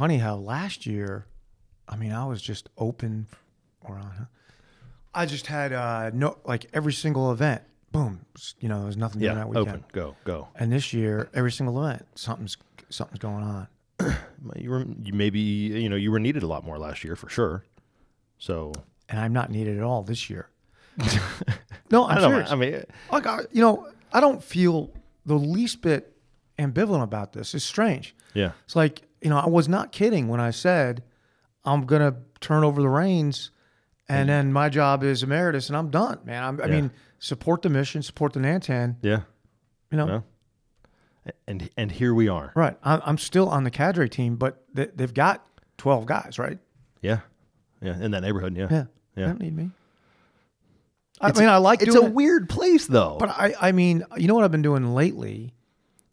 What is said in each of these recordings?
funny how last year, I mean, I was just open or on. I just had no, like every single event, boom, you know, there's nothing doing that weekend. Open, go. And this year, every single event, something's going on. You were needed a lot more last year for sure. So, and I'm not needed at all this year. No, I'm serious. I mean, look, I don't feel the least bit ambivalent about this. It's strange. Yeah, it's like, I was not kidding when I said I'm gonna turn over the reins, and then my job is emeritus, and I'm done, man. I mean, support the mission, support the Nantan. Yeah, No. And here we are. Right. I'm still on the cadre team, but they've got 12 guys, right? Yeah. Yeah. In that neighborhood. Yeah. Yeah. Yeah. They don't need me. It's a weird place, though. But I mean, you know what I've been doing lately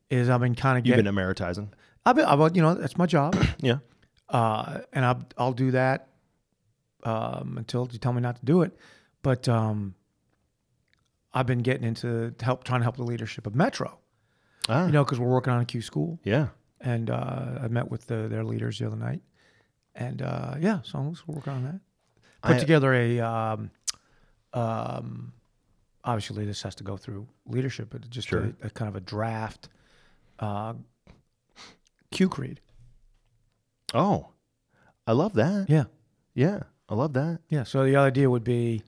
is I've been kind of getting... You've been emeritizing. That's my job. Yeah. And I'll do that until you tell me not to do it. But I've been getting into trying to help the leadership of Metro. Ah. Because we're working on a Q school. Yeah. And I met with their leaders the other night. And so I'm just working on that. Put together a... obviously, this has to go through leadership, but just a kind of a draft Q creed. Oh, I love that. Yeah. Yeah, I love that. Yeah, so the idea would be,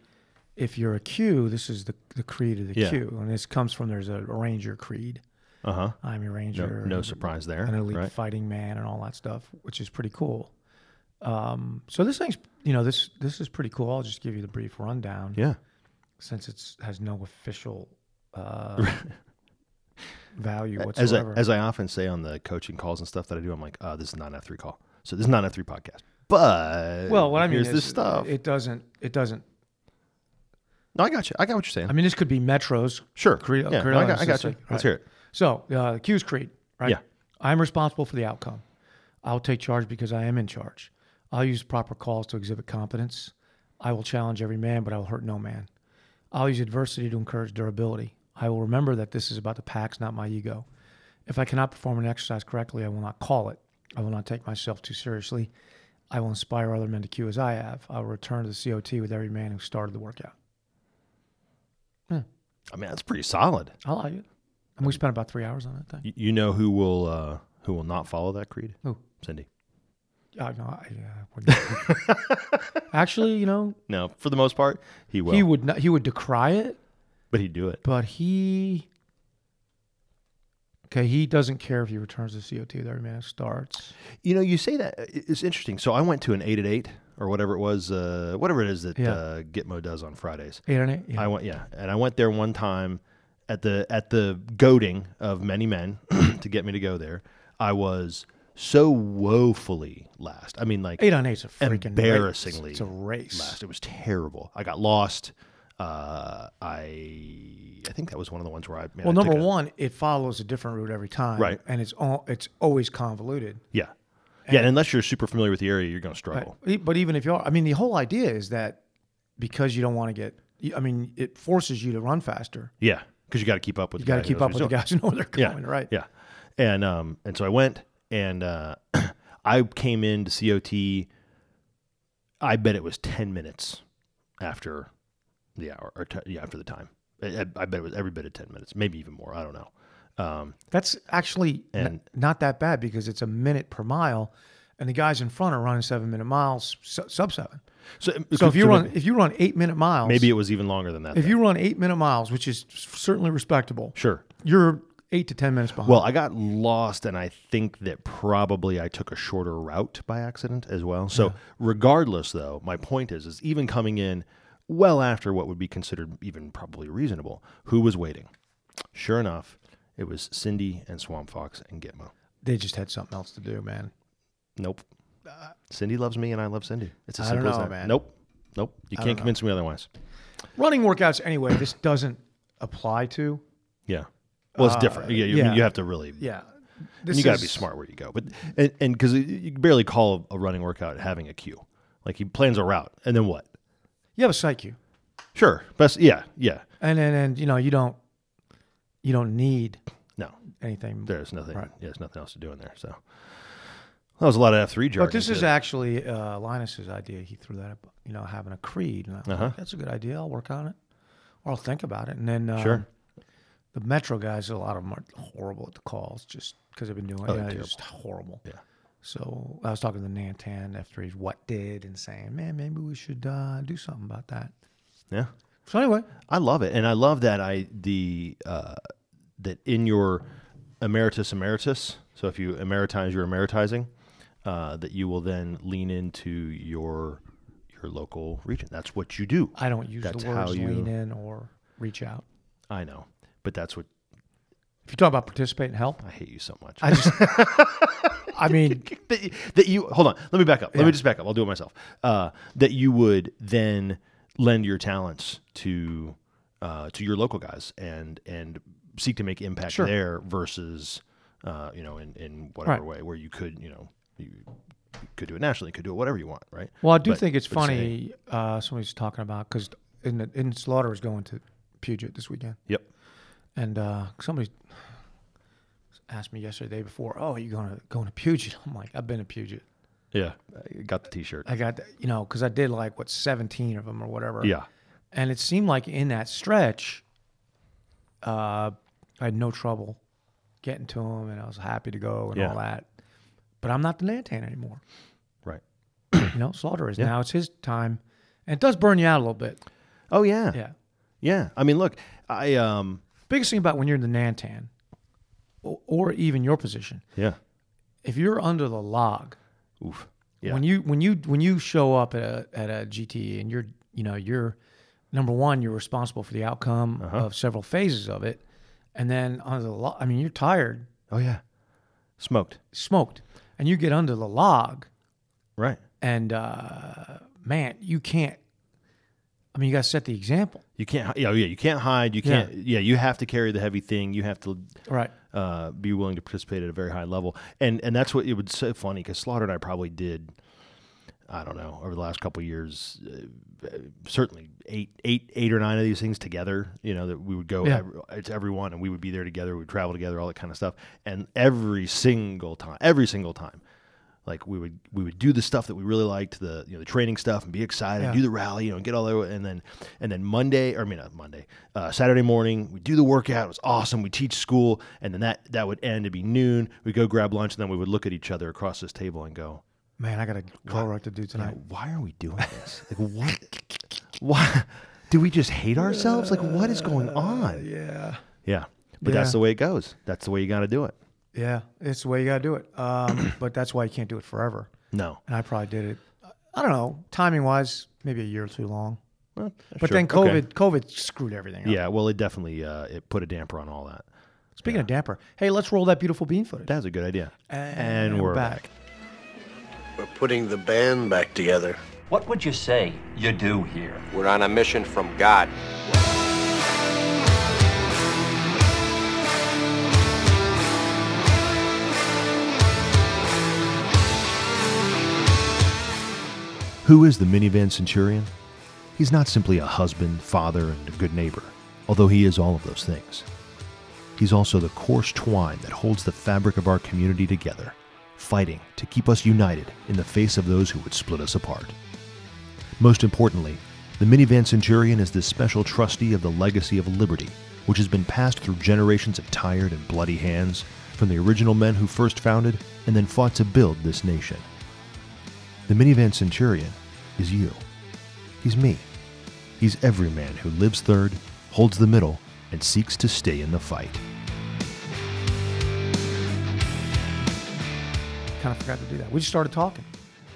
if you're a Q, this is the creed of the Q. And this comes from, there's a Ranger creed. Uh-huh. I'm a Ranger. No surprise there. An elite fighting man and all that stuff, which is pretty cool. So this thing's, this is pretty cool. I'll just give you the brief rundown. Yeah. Since has no official value whatsoever. As I often say on the coaching calls and stuff that I do, I'm like, this is not an F3 call. So this is not an F3 podcast. But here's this stuff. It doesn't. No, I got you. I got what you're saying. I mean, this could be Metro's. Sure. I got you. Right. Let's hear it. So Q's creed, right? Yeah. I'm responsible for the outcome. I'll take charge because I am in charge. I'll use proper calls to exhibit competence. I will challenge every man, but I will hurt no man. I'll use adversity to encourage durability. I will remember that this is about the packs, not my ego. If I cannot perform an exercise correctly, I will not call it. I will not take myself too seriously. I will inspire other men to Q as I have. I will return to the COT with every man who started the workout. Yeah. I mean, that's pretty solid. I like it. And we spent about 3 hours on that thing. You know who will not follow that creed? Who? Cindy. No, I wouldn't. Actually, no, for the most part, he will. He would not. He would decry it, but he'd do it. But he doesn't care if he returns the COT with every man who starts. You say that, it's interesting. So I went to an 8 at 8 or whatever it was, whatever it is that Gitmo does on Fridays. 8 at 8. Yeah. I went there one time at the goading of many men to get me to go there. I was so woefully last. I mean, like 8 on 8's a freaking embarrassingly race. It's a race. Last. It was terrible. I got lost. I think that was one of the ones where I made number one, it follows a different route every time, right? And it's always convoluted. Yeah, and unless you're super familiar with the area, you're going to struggle. Right. But even if you are, I mean, the whole idea is that because you don't want to get, I mean, it forces you to run faster. Yeah, because you got to keep up with. You got to keep up with the guys who know where they're going, right? Yeah, and so I went. And I came into COT, I bet it was 10 minutes after the hour, or after the time. I bet it was every bit of 10 minutes, maybe even more. I don't know. That's actually not that bad because it's a minute per mile, and the guys in front are running 7-minute miles, sub 7. So if you run 8-minute miles... Maybe it was even longer than that. If you run 8-minute miles, which is certainly respectable... Sure. You're... 8 to 10 minutes behind. Well, I got lost, and I think that probably I took a shorter route by accident as well. So regardless, though, my point is even coming in well after what would be considered even probably reasonable, who was waiting? Sure enough, it was Cindy and Swamp Fox and Gitmo. They just had something else to do, man. Nope. Cindy loves me, and I love Cindy. It's as simple as that. Man. Nope. You can't convince me otherwise. Running workouts, anyway, this doesn't apply to. Yeah. Well, it's different. You have to really. Yeah, you got to be smart where you go. But and because you can barely call a running workout having a Q. Like he plans a route, and then what? You have a side Q. Sure. Best. Yeah. And you don't need anything. There's nothing. Right. Yeah, there's nothing else to do in there. So That was a lot of F3 jargon. But this is actually Linus's idea. He threw that up, you know, having a creed. And I thought, that's a good idea. I'll work on it. Or I'll think about it. And then the Metro guys, a lot of them are horrible at the calls just because they've been doing it. Just horrible. Yeah. So I was talking to Nantan, F3's What Did, and saying, man, maybe we should do something about that. Yeah. So anyway. I love it. And I love that that in your emeritus, so if you emeritize, you're emeritizing, that you will then lean into your local region. That's what you do. I don't use the words lean in or reach out. I know. But that's what... If you talk about participate and help... I hate you so much. I just... I mean... Hold on. Let me back up. Let me just back up. I'll do it myself. That you would then lend your talents to your local guys and seek to make impact there versus, in whatever way where you could, you could do it nationally, could do it whatever you want, right? Well, I think it's funny somebody's talking about, because in Slaughter is going to Puget this weekend. Yep. And somebody asked me yesterday, the day before, oh, are you going to Puget? I'm like, I've been to Puget. Yeah, I got the T-shirt. I got, because I did 17 of them or whatever. Yeah. And it seemed like in that stretch, I had no trouble getting to them, and I was happy to go and all that. But I'm not the Nantan anymore. Right. Slaughter is now. It's his time. And it does burn you out a little bit. Oh, yeah. Yeah. Yeah. I mean, look, biggest thing about when you're in the Nantan, or even your position, if you're under the log, oof, yeah. When you show up at a GTE and you're number one, you're responsible for the outcome of several phases of it, and then under the log, I mean, you're tired. Oh yeah, smoked, and you get under the log, right? And man, you can't. I mean, you got to set the example. You can't. You can't hide. You can't. Yeah. You have to carry the heavy thing. You have to be willing to participate at a very high level. And that's what it would so funny because Slaughter and I probably did. I don't know over the last couple of years, certainly eight or nine of these things together. That we would go. Yeah. It's everyone, and we would be there together. We'd travel together, all that kind of stuff. And every single time. Like we would do the stuff that we really liked, the the training stuff, and be excited, do the rally, get all there, and then Saturday morning, we do the workout. It was awesome. We teach school, and then that would end. It'd be noon. We'd go grab lunch, and then we would look at each other across this table and go, "Man, I got a call work to do tonight. Why are we doing this? What? Why do we just hate ourselves? What is going on?" Yeah. But that's the way it goes. That's the way you got to do it. Yeah, it's the way you got to do it. But that's why you can't do it forever. No. And I probably did it, I don't know, timing-wise, maybe a year too long. Well, but then COVID screwed everything up. Yeah, well, it definitely it put a damper on all that. Speaking of damper, hey, let's roll that beautiful bean footage. That's a good idea. And we're back. We're putting the band back together. What would you say you do here? We're on a mission from God. Who is the Minivan Centurion? He's not simply a husband, father, and a good neighbor, although he is all of those things. He's also the coarse twine that holds the fabric of our community together, fighting to keep us united in the face of those who would split us apart. Most importantly, the Minivan Centurion is the special trustee of the legacy of liberty, which has been passed through generations of tired and bloody hands from the original men who first founded and then fought to build this nation. The Minivan Centurion is you. He's me. He's every man who lives third, holds the middle, and seeks to stay in the fight. Kind of forgot to do that. We just started talking.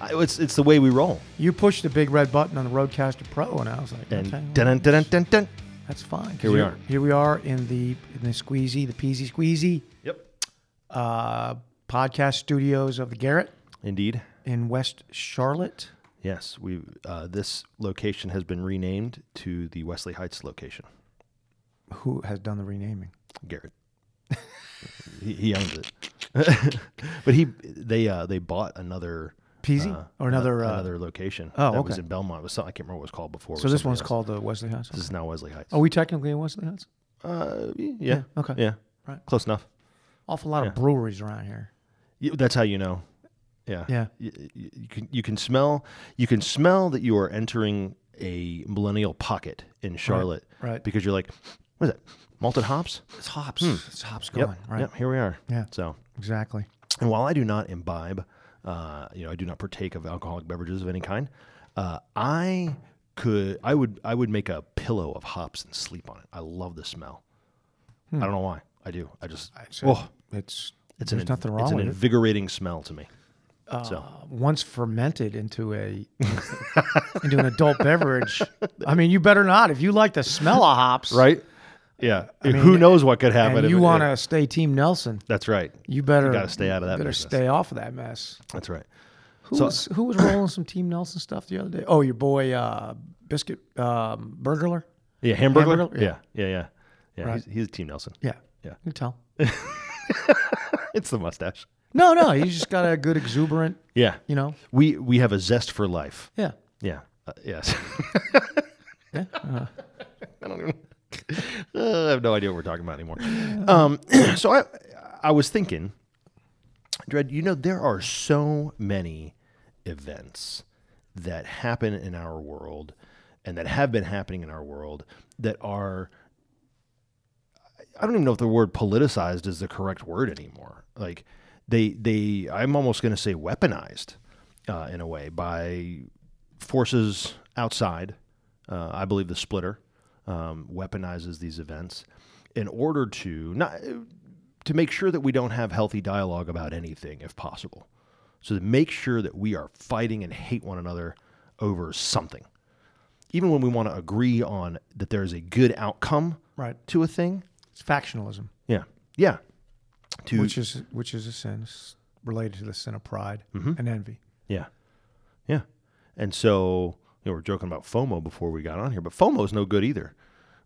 It's the way we roll. You pushed the big red button on the Roadcaster Pro, and I was like, dun, dun, dun. That's fine. Here we are. Here we are in the squeezy, the peasy squeezy. Yep. Podcast studios of the Garrett. Indeed. In West Charlotte? Yes. We this location has been renamed to the Wesley Heights location. Who has done the renaming? Garrett. he owns it. But they bought another... Peasy? Or another location. Oh, that was in Belmont. It was something, I can't remember what it was called before. So this one's called the Wesley Heights? This is now Wesley Heights. Are we technically in Wesley Heights? Yeah. Okay. Yeah. Right. Close enough. Awful lot of breweries around here. That's how you know. Yeah. Yeah. You can smell that you are entering a millennial pocket in Charlotte. Right. Because you're like, what is that? Malted hops? It's hops. It's hops going. Yep. Right. Yep. Here we are. Yeah. So. Exactly. And while I do not imbibe, I do not partake of alcoholic beverages of any kind. I would make a pillow of hops and sleep on it. I love the smell. I don't know why. I do. I just. There's nothing wrong with it. It's an invigorating smell to me. Once fermented into an adult beverage, I mean, you better not. If you like the smell of hops, right? Yeah. Who knows what could happen? And you want to stay Team Nelson. That's right. You got to stay out of that. You better stay off of that mess. That's right. Who was rolling some Team Nelson stuff the other day? Oh, your boy Biscuit Burglar. Yeah, Hamburglar. Yeah. Right. He's Team Nelson. Yeah. You can tell. It's the mustache. No, you just got a good exuberant. Yeah, we have a zest for life. Yeah. Yes. Yeah. I have no idea what we're talking about anymore. So I was thinking, Dredd, there are so many events that happen in our world and that have been happening in our world that are, I don't even know if the word politicized is the correct word anymore. Like they I'm almost going to say weaponized in a way by forces outside. I believe the splitter weaponizes these events in order to make sure that we don't have healthy dialogue about anything if possible. So to make sure that we are fighting and hate one another over something. Even when we want to agree on that there is a good outcome to a thing. It's factionalism. Yeah. Yeah. Which is a sin. It's related to the sin of pride and envy. Yeah. Yeah. And so we were joking about FOMO before we got on here, but FOMO is no good either.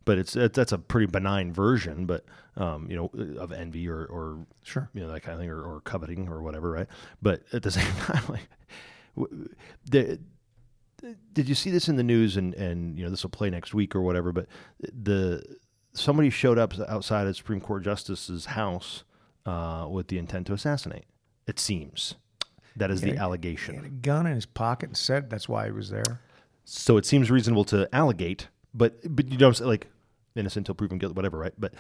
But that's a pretty benign version, but of envy or sure, that kind of thing, or coveting or whatever, right? But at the same time, did you see this in the news? And this will play next week or whatever. But somebody showed up outside of Supreme Court Justice's house with the intent to assassinate. It seems that is the allegation. He had a gun in his pocket and said that's why he was there. So it seems reasonable to allegate, but you know what I'm saying, like. Innocent until proven guilty, whatever, right? But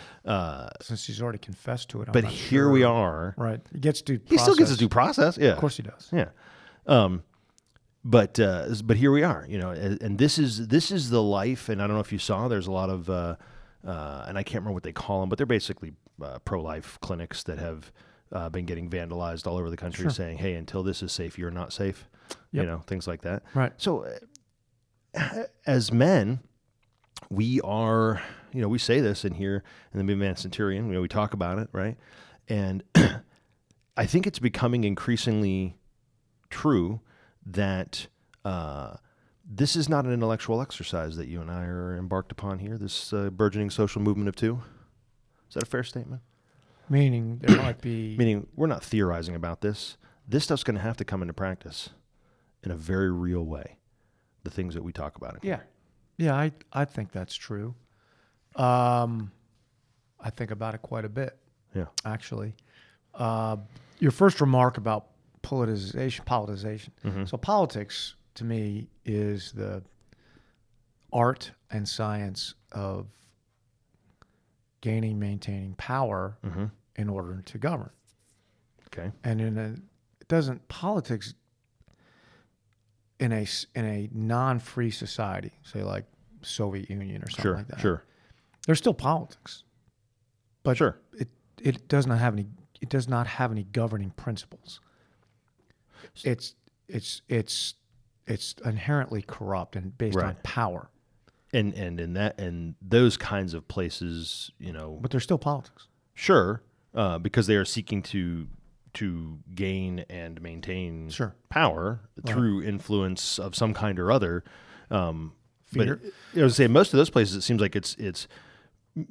since he's already confessed to it, we are, right? He gets due process. He still gets his due process, yeah. Of course he does, yeah. But here we are, And this is the life. And I don't know if you saw, there's a lot of, and I can't remember what they call them, but they're basically pro-life clinics that have been getting vandalized all over the country, saying, "Hey, until this is safe, you're not safe." Yep. Things like that, right? So, as men, we are. We say this in here in the Minivan Centurion, we talk about it, right? And I think it's becoming increasingly true that this is not an intellectual exercise that you and I are embarked upon here, this burgeoning social movement of two. Is that a fair statement? Meaning there might be... Meaning we're not theorizing about this. This stuff's going to have to come into practice in a very real way, the things that we talk about. Yeah, I think that's true. I think about it quite a bit. Yeah, actually, your first remark about politicization. Mm-hmm. So politics to me is the art and science of gaining, maintaining power in order to govern. Okay, and politics in a non-free society, say like Soviet Union or something like that. Sure. There's still politics, but it does not have any governing principles. It's inherently corrupt and based on power. And in that and those kinds of places, But there's still politics. Sure, because they are seeking to gain and maintain power through influence of some kind or other. Fear. But I would say most of those places, it seems like it's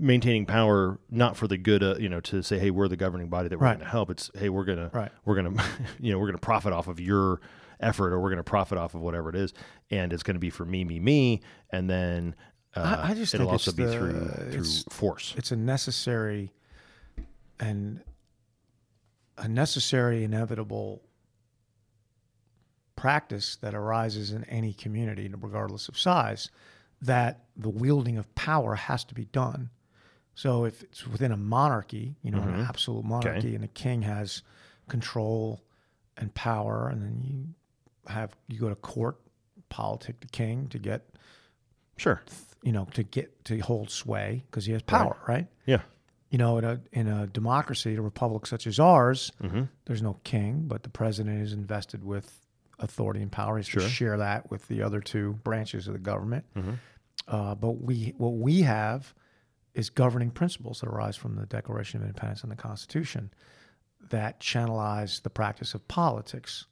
maintaining power, not for the good, to say, hey, we're the governing body that we're going to help. It's, hey, we're going to profit off of your effort, or we're going to profit off of whatever it is. And it's going to be for me. And then I just it'll think also it's be the, through force. It's a necessary inevitable practice that arises in any community, regardless of size, that the wielding of power has to be done. So if it's within a monarchy, you know, mm-hmm. an absolute monarchy, okay. and a king has control and power, and then you go to court, politic the king to get, sure, you know, to hold sway because he has power, right? Yeah. You know, in a democracy, a republic such as ours, mm-hmm. there's no king, but the president is invested with authority and power. He's sure. to share that with the other two branches of the government. Mm-hmm. But what we have is governing principles that arise from the Declaration of Independence and the Constitution that channelize the practice of politics.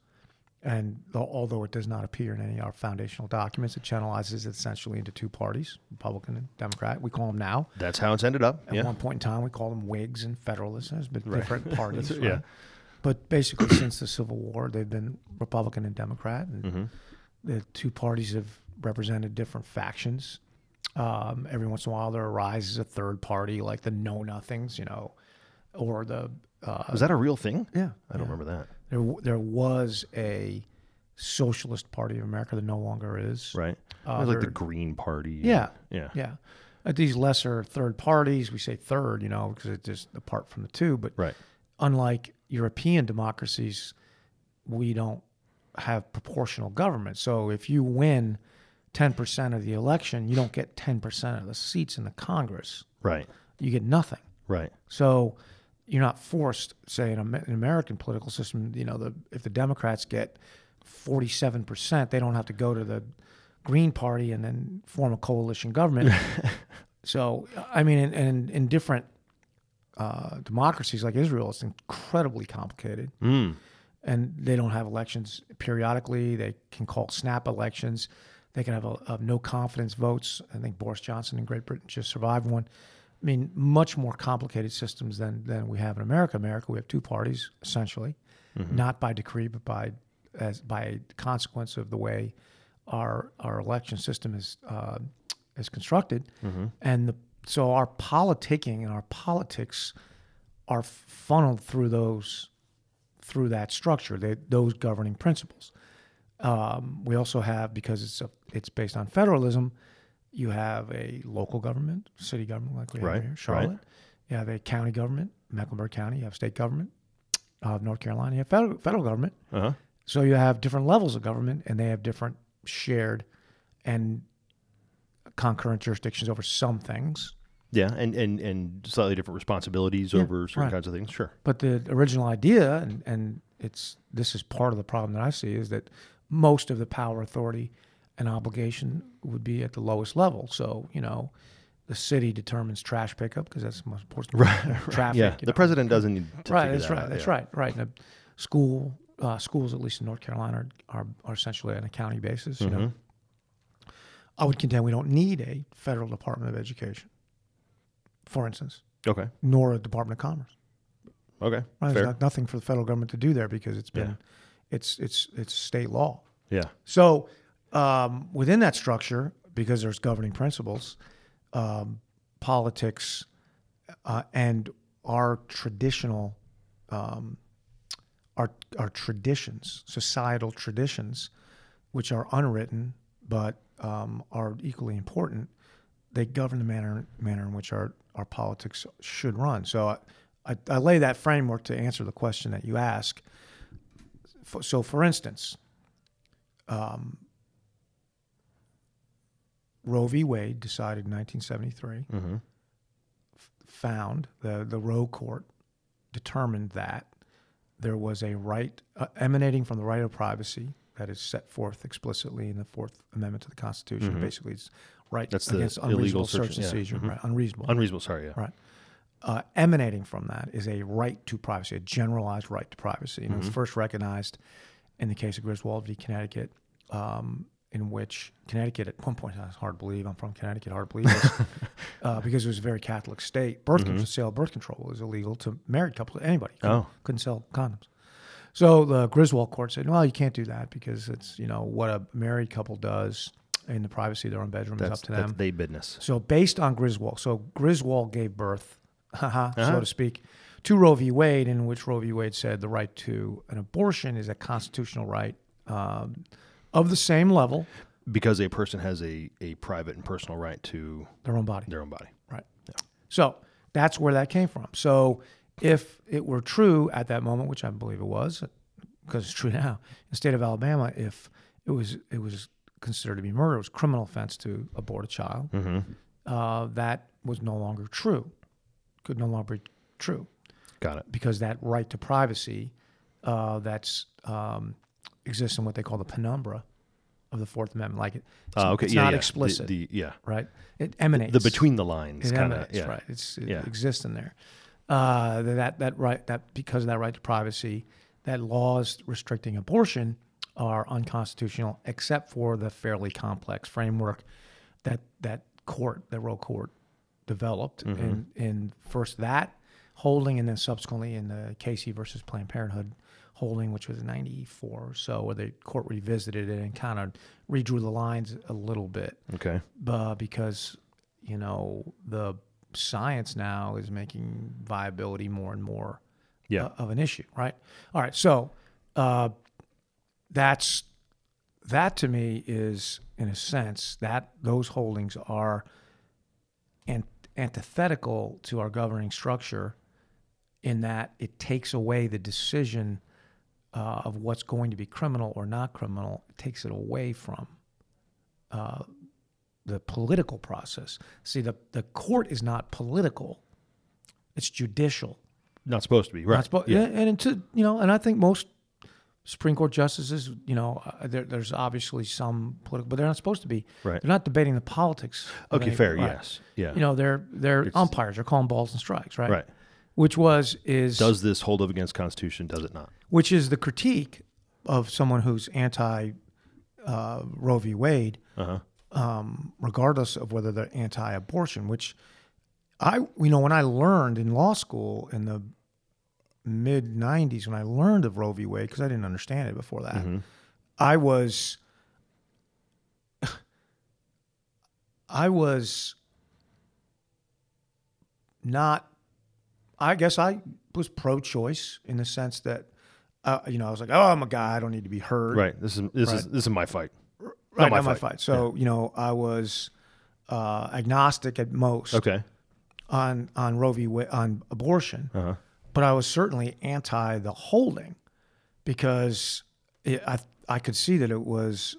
And although it does not appear in any of our foundational documents, it channelizes it essentially into two parties, Republican and Democrat. We call them now. That's how it's ended up. At one point in time, we called them Whigs and Federalists. There's been different parties. Right? Yeah. But basically, since the Civil War, they've been Republican and Democrat. And mm-hmm. the two parties have represented different factions. Every once in a while, there arises a third party, like the Know Nothings, you know, or the... was that a real thing? Yeah. I don't remember that. There was a Socialist Party of America that no longer is. Right. It was like the Green Party. Yeah. Yeah. Yeah. At these lesser third parties, we say third, you know, because it's just apart from the two. But right. unlike European democracies, we don't have proportional government. So if you win 10% of the election, you don't get 10% of the seats in the Congress. Right. You get nothing. Right. So... You're not forced, say, in an American political system, you know, if the Democrats get 47%, they don't have to go to the Green Party and then form a coalition government. So, I mean, in different democracies like Israel, it's incredibly complicated. Mm. And they don't have elections periodically. They can call snap elections. They can have a no-confidence votes. I think Boris Johnson in Great Britain just survived one. I mean, much more complicated systems than we have in America. America, we have two parties, essentially, mm-hmm. not by decree, but by consequence of the way our election system is constructed. Mm-hmm. And so our politicking and our politics are funneled through that structure, those governing principles. We also have, because it's based on federalism, you have a local government, city government like we have here, Charlotte. Right. You have a county government, Mecklenburg County. You have state government, North Carolina. You have federal government. Uh-huh. So you have different levels of government, and they have different shared and concurrent jurisdictions over some things. Yeah, and slightly different responsibilities over certain kinds of things, sure. But the original idea, and this is part of the problem that I see, is that most of the power, authority, an obligation would be at the lowest level. So, you know, the city determines trash pickup because that's the most important. Right. Traffic. Yeah. The president doesn't need to figure that out. That's right. Right. And schools, at least in North Carolina, are essentially on a county basis. You mm-hmm. know, I would contend we don't need a federal Department of Education, for instance. Okay. Nor a Department of Commerce. Okay. Right? Fair. There's nothing for the federal government to do there because it's been, it's state law. Yeah. So. Within that structure, because there's governing principles, politics, and our traditions, societal traditions, which are unwritten but are equally important, they govern the manner in which our politics should run. So I lay that framework to answer the question that you ask. So, for instance. Roe v. Wade, decided in 1973, mm-hmm. Found the Roe court determined that there was a right emanating from the right of privacy that is set forth explicitly in the Fourth Amendment to the Constitution. Mm-hmm. Basically, it's right That's against the unreasonable search and seizure. Mm-hmm. Right, unreasonable. Sorry, yeah. Right. Emanating from that is a right to privacy, a generalized right to privacy. Mm-hmm. It was first recognized in the case of Griswold v. Connecticut. In which Connecticut, at one point, it's hard to believe, I'm from Connecticut, hard to believe this, because it was a very Catholic state. The sale of birth control was illegal to married couples, anybody. Couldn't sell condoms. So the Griswold court said, well, you can't do that because it's, you know, what a married couple does in the privacy of their own bedroom is up to them. That's their business. So based on Griswold, gave birth, so to speak, to Roe v. Wade, in which Roe v. Wade said the right to an abortion is a constitutional right of the same level. Because a person has a private and personal right to... their own body. Their own body. Right. Yeah. So that's where that came from. So if it were true at that moment, which I believe it was, because it's true now, in the state of Alabama, if it was considered to be murder, it was a criminal offense to abort a child, mm-hmm. That was no longer true. Could no longer be true. Got it. Because that right to privacy exists in what they call the penumbra of the Fourth Amendment. Like it's not explicit. Right? It emanates. The between the lines kind of. Yeah. Right. It exists in there. Because of that right to privacy, that laws restricting abortion are unconstitutional except for the fairly complex framework that Roe court developed. Mm-hmm. And first that holding, and then subsequently in the Casey versus Planned Parenthood holding, which was in 1994 or so, where the court revisited it and kind of redrew the lines a little bit. Okay. Because, the science now is making viability more and more of an issue, right? All right, so that to me is, in a sense, that those holdings are antithetical to our governing structure in that it takes away the decision of what's going to be criminal or not criminal. It takes it away from the political process. See, the court is not political. It's judicial. Not supposed to be, right? And I think most Supreme Court justices, there's obviously some political, but they're not supposed to be. Right. They're not debating the politics. Okay, fair, right. Yes. Yeah. They're umpires. They're calling balls and strikes, right? Right. Which is... does this hold up against Constitution? Does it not? Which is the critique of someone who's anti-Roe v. Wade, uh-huh. Regardless of whether they're anti-abortion, which... when I learned in law school in the mid-90s, when I learned of Roe v. Wade, because I didn't understand it before that, mm-hmm. I was pro-choice in the sense that, I was like, oh, I'm a guy, I don't need to be heard. Right, this is my fight. Right, not my fight. So, yeah. I was agnostic at most. Okay. On Roe v. Wade, on abortion, uh-huh. But I was certainly anti the holding because I could see that it was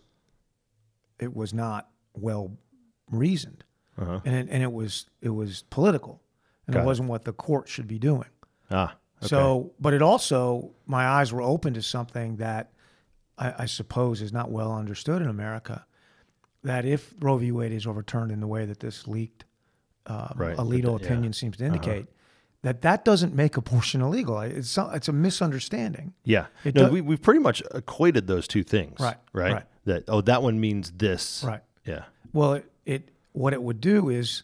not well reasoned, uh-huh. and it was political, and Got it wasn't what the court should be doing. Ah, okay. So, but it also my eyes were open to something that I suppose is not well understood in America, that if Roe v. Wade is overturned in the way that this leaked. Right. A legal opinion seems to indicate uh-huh. that doesn't make abortion illegal. It's a misunderstanding. Yeah. We've pretty much equated those two things. Right. Right. Right. That one means this. Right. Yeah. Well, what it would do is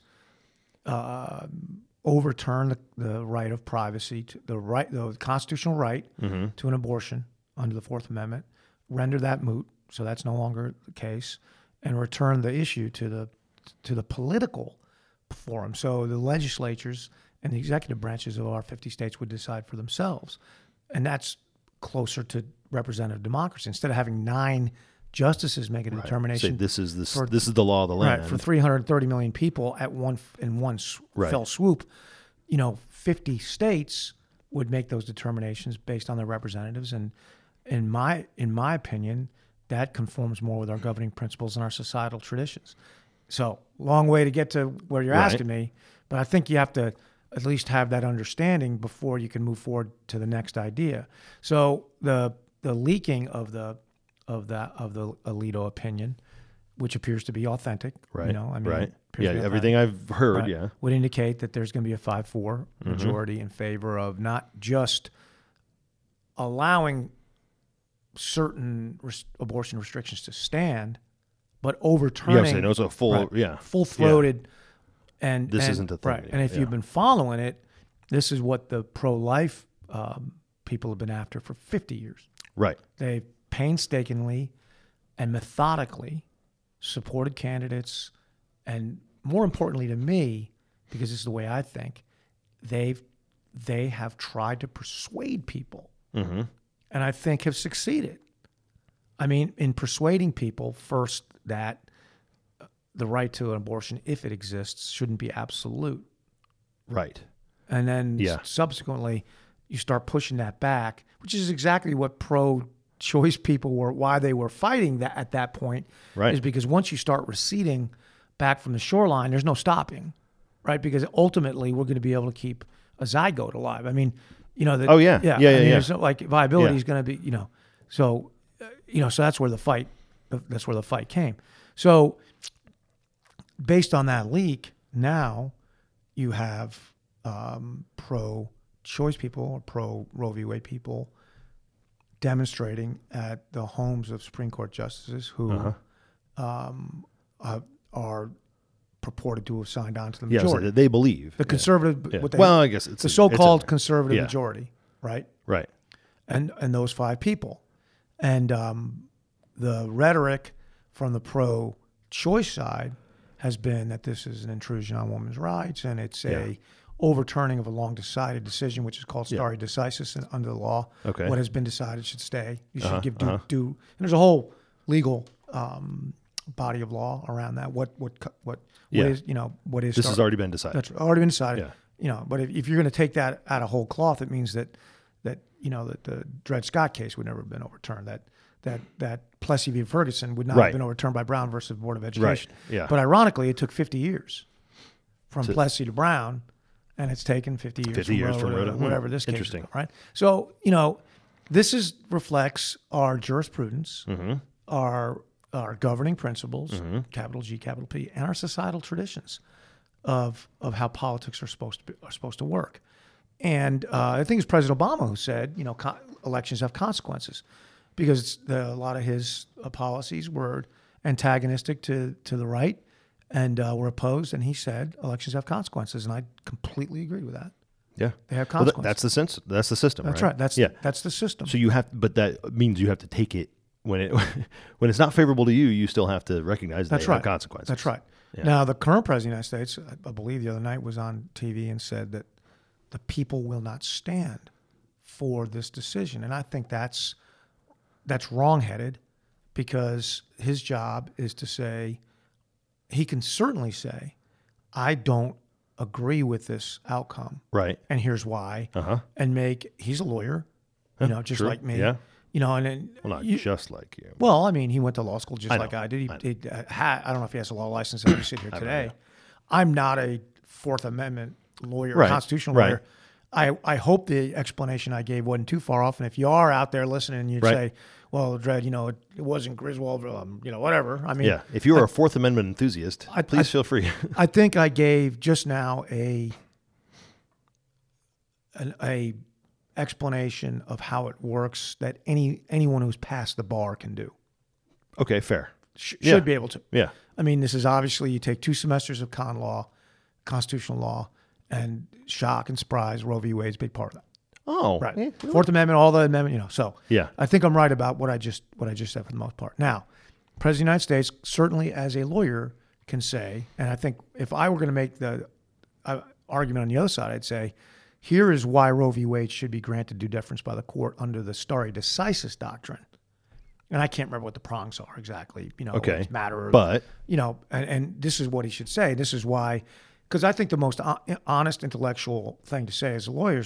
overturn the right of privacy, the constitutional right mm-hmm. to an abortion under the Fourth Amendment, render that moot, so that's no longer the case, and return the issue to the political forum. So the legislatures and the executive branches of our 50 states would decide for themselves. And that's closer to representative democracy. Instead of having 9 justices make a determination. Right. So this is the law of the land. Right, for 330 million people at one right. fell swoop, 50 states would make those determinations based on their representatives. And in my opinion, that conforms more with our governing principles and our societal traditions. So, long way to get to where you're right. asking me, but I think you have to at least have that understanding before you can move forward to the next idea. So, the leaking of the Alito opinion, which appears to be authentic, right? Right? Yeah, everything I've heard, right, yeah, would indicate that there's going to be a 5-4 majority mm-hmm. in favor of not just allowing certain abortion restrictions to stand. But overturning, it's a full, right, full-throated, yeah. and this isn't the thing. Right. Yeah, and if you've been following it, this is what the pro-life people have been after for 50 years. Right, they painstakingly and methodically supported candidates, and more importantly to me, because this is the way I think, they have tried to persuade people, mm-hmm. and I think have succeeded. I mean, in persuading people first that the right to an abortion, if it exists, shouldn't be absolute. Right. And then subsequently, you start pushing that back, which is exactly what pro-choice people were, why they were fighting that at that point, right, is because once you start receding back from the shoreline, there's no stopping, right? Because ultimately, we're going to be able to keep a zygote alive. I mean, you know, no, like viability is going to be, you know, so. You know, so that's where the fight came. So based on that leak, now you have pro-choice people or pro-Roe v. Wade people demonstrating at the homes of Supreme Court justices who are purported to have signed on to the majority. So they believe. The conservative, I guess it's the so-called conservative majority, right? Right. And those five people. And the rhetoric from the pro-choice side has been that this is an intrusion on women's rights, and it's a overturning of a long-decided decision, which is called stare decisis under the law. Okay. What has been decided should stay. You should give due. And there's a whole legal body of law around that. What is this has already been decided. That's already been decided. Yeah. You know, but if you're going to take that out of whole cloth, it means that the Dred Scott case would never have been overturned. That Plessy v. Ferguson would not have been overturned by Brown versus Board of Education. Right. Yeah. But ironically, it took 50 years from Plessy to Brown, and it's taken 50 years from Rhoda. Whatever this case is, right? So, you know, this reflects our jurisprudence, our governing principles, capital G, capital P, and our societal traditions of how politics are supposed to work. And I think it's President Obama who said, you know, elections have consequences, because a lot of his policies were antagonistic to the right and were opposed. And he said elections have consequences, and I completely agree with that. Yeah, they have consequences. Well, that's the system. That's right. That's the system. So but that means you have to take it when it's not favorable to you. You still have to recognize that they have consequences. That's right. Yeah. Now, the current president of the United States, I believe, the other night was on TV and said that the people will not stand for this decision. And I think that's wrongheaded, because his job is to say, he can certainly say, I don't agree with this outcome. Right. And here's why. And he's a lawyer, you know, just like me. Yeah. You know, just like you. Well, I mean, he went to law school just like I did. I don't know if he has a law license as we sit here today. I'm not a Fourth Amendment lawyer, constitutional lawyer. I hope the explanation I gave wasn't too far off. And if you are out there listening, you'd say, well, Dredd, you know, it wasn't Griswold, you know, whatever. I mean, if you're a Fourth Amendment enthusiast, please feel free. I think I gave just now an explanation of how it works that anyone who's passed the bar can do. Okay, fair. Should be able to. Yeah. I mean, this is obviously, you take 2 semesters of constitutional law, and shock and surprise, Roe v. Wade is a big part of that. Oh, right. Yeah, really? Fourth Amendment, all the amendment, you know. So I think I'm right about what I just said for the most part. Now, President of the United States, certainly as a lawyer, can say, and I think if I were going to make the argument on the other side, I'd say, here is why Roe v. Wade should be granted due deference by the court under the stare decisis doctrine. And I can't remember what the prongs are exactly, you know, it's matter. But, you know, and this is what he should say. This is why... Because I think the most honest intellectual thing to say as a lawyer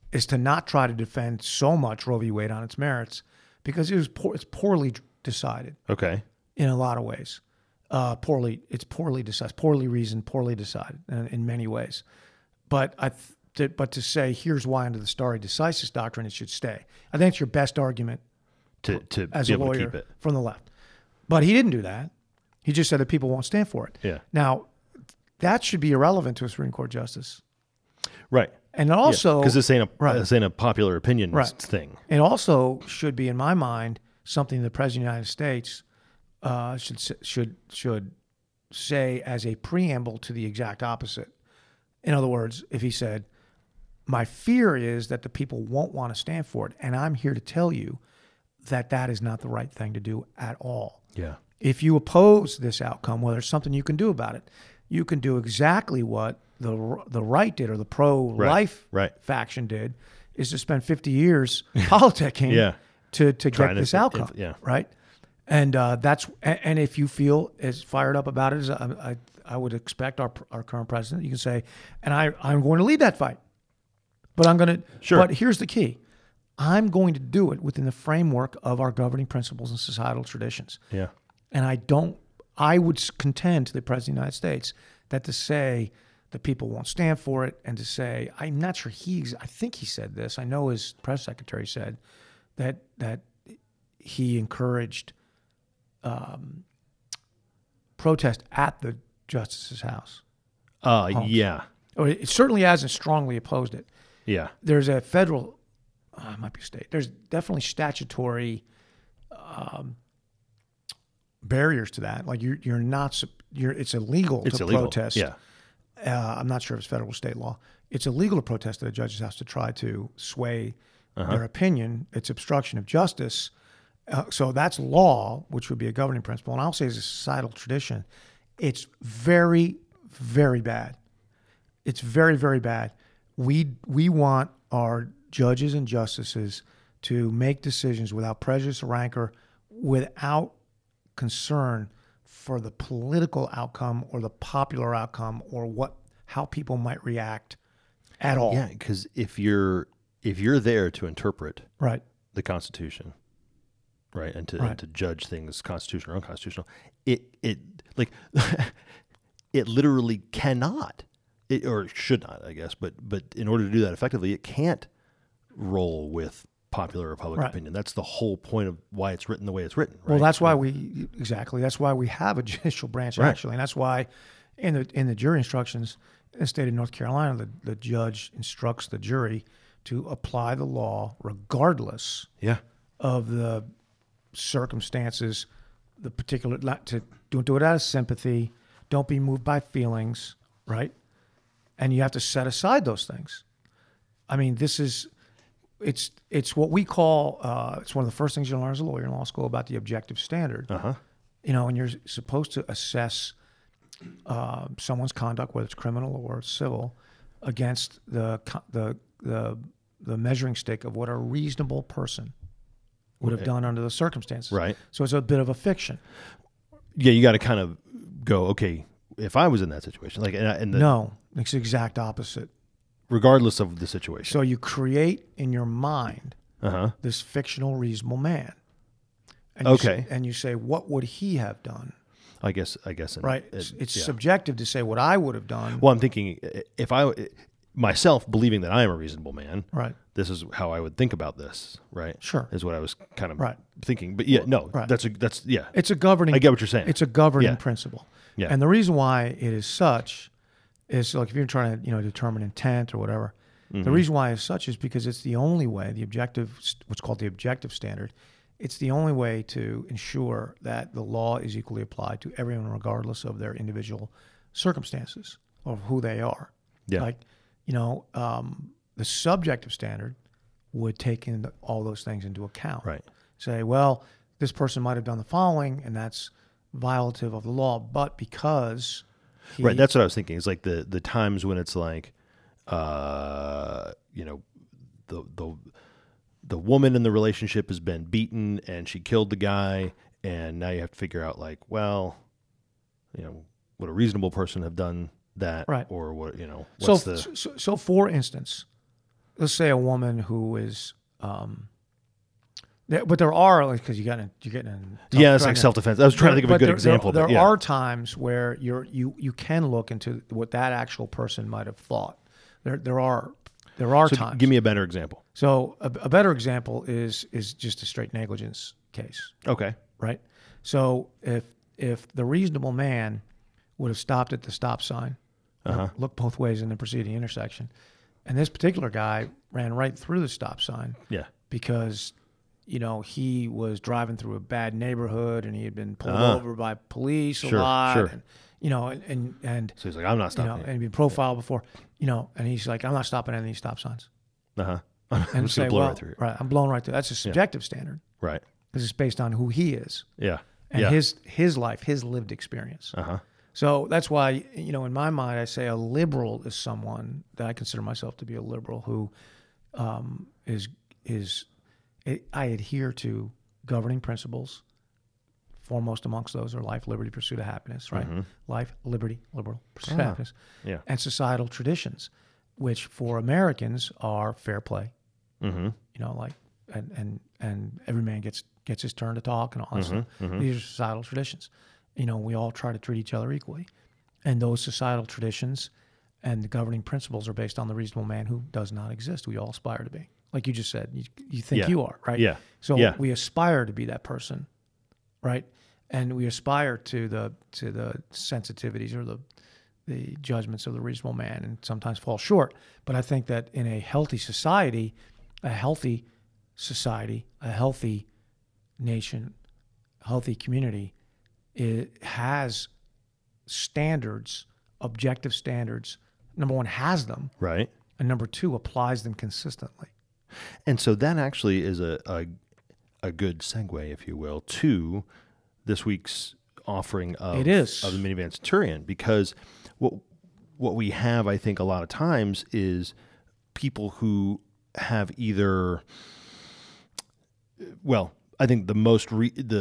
is to not try to defend so much Roe v. Wade on its merits, because it's poorly decided. Okay. In a lot of ways. It's poorly decided, poorly reasoned, poorly decided in many ways. But but to say, here's why under the stare decisis doctrine it should stay, I think it's your best argument to as a lawyer to keep it from the left. But he didn't do that. He just said that people won't stand for it. Yeah. Now, that should be irrelevant to a Supreme Court justice. Right. And also... Because this ain't a popular opinion thing. It also should be, in my mind, something the President of the United States should say as a preamble to the exact opposite. In other words, if he said, my fear is that the people won't want to stand for it, and I'm here to tell you that that is not the right thing to do at all. Yeah. If you oppose this outcome, well, there's something you can do about it. You can do exactly what the right did, or the pro-life faction did, is to spend 50 years politicking to get this outcome. Yeah. Right. And that's, and if you feel as fired up about it as I would expect our current president, you can say, and I'm going to lead that fight, but I'm going to, sure. But here's the key. I'm going to do it within the framework of our governing principles and societal traditions. Yeah. And I would contend to the President of the United States that to say the people won't stand for it and to say, I'm not sure I think he said this. I know his press secretary said that he encouraged protest at the justice's house. Yeah. Or it certainly hasn't strongly opposed it. Yeah. There's a federal... it might be state. There's definitely statutory barriers to that. Like it's illegal to protest. Yeah. I'm not sure if it's federal or state law. It's illegal to protest at a judge's house to try to sway their opinion. It's obstruction of justice. So that's law, which would be a governing principle. And I'll say as a societal tradition, it's very, very bad. It's very, very bad. We want our judges and justices to make decisions without prejudice or rancor, without concern for the political outcome or the popular outcome or how people might react at all. Yeah, because if you're there to interpret the Constitution, right, and to judge things constitutional or unconstitutional, it literally cannot, or should not, I guess. But in order to do that effectively, it can't roll with popular or public opinion. That's the whole point of why it's written the way it's written. Right? Well, that's why we have a judicial branch actually. And that's why in the jury instructions in the state of North Carolina, the judge instructs the jury to apply the law regardless of the circumstances, the particular, don't do it out of sympathy. Don't be moved by feelings. Right. And you have to set aside those things. I mean, it's what we call, it's one of the first things you learn as a lawyer in law school about the objective standard. You know, and you're supposed to assess someone's conduct, whether it's criminal or civil, against the measuring stick of what a reasonable person would have done under the circumstances. Right. So it's a bit of a fiction. Yeah, you got to kind of go, okay, if I was in that situation, no, it's the exact opposite. Regardless of the situation. So you create in your mind this fictional reasonable man. And you say, what would he have done? I guess. Right. It's subjective to say what I would have done. Well, I'm thinking if I, myself believing that I am a reasonable man, this is how I would think about this, right? Sure. Is what I was kind of thinking. But yeah, no, that's it's a governing. I get what you're saying. It's a governing principle. Yeah. And the reason why it is such is like if you're trying to determine intent or whatever. The reason why it's such is because it's the only way, what's called the objective standard, it's the only way to ensure that the law is equally applied to everyone regardless of their individual circumstances or who they are. Yeah. The subjective standard would take in all those things into account. Right. Say, well, this person might have done the following, and that's violative of the law, but because... that's what I was thinking. It's like the times when it's like, the woman in the relationship has been beaten and she killed the guy, and now you have to figure out would a reasonable person have done that, or what what's so for instance, let's say a woman who is but there are, because you're getting it's like self-defense. I was trying to think of a good example. There are times where you can look into what that actual person might have thought. There are times. Give me a better example. So a better example is just a straight negligence case. Okay. Right. So if the reasonable man would have stopped at the stop sign, looked both ways in the preceding intersection, and this particular guy ran right through the stop sign. Yeah. Because he was driving through a bad neighborhood and he had been pulled over by police a lot. Sure. And so he's like, I'm not stopping. And he'd been profiled before, and he's like, I'm not stopping at any stop signs. And say, I'm blown right through. That's a subjective standard. Right. Because it's based on who he is. Yeah. And his life, his lived experience. So that's why, in my mind, I say a liberal is someone that I consider myself to be a liberal who is I adhere to governing principles. Foremost amongst those are life, liberty, pursuit of happiness, right? Mm-hmm. Life, liberty, liberal pursuit of happiness. Yeah. And societal traditions, which for Americans are fair play. Mm-hmm. You know, like, and every man gets his turn to talk and all that stuff. Mm-hmm. These are societal traditions. You know, we all try to treat each other equally. And those societal traditions and the governing principles are based on the reasonable man who does not exist. We all aspire to be. Like you just said, you think you are, right? Yeah. So we aspire to be that person, right? And we aspire to the sensitivities or the judgments of the reasonable man and sometimes fall short. But I think that in a healthy society, a healthy nation, a healthy community, it has standards, objective standards. Number one, has them. Right. And number two, applies them consistently. And so that actually is a good segue, if you will, to this week's offering of the Minivan Centurion, because what we have, I think, a lot of times is people who have either, well, I think the most repeated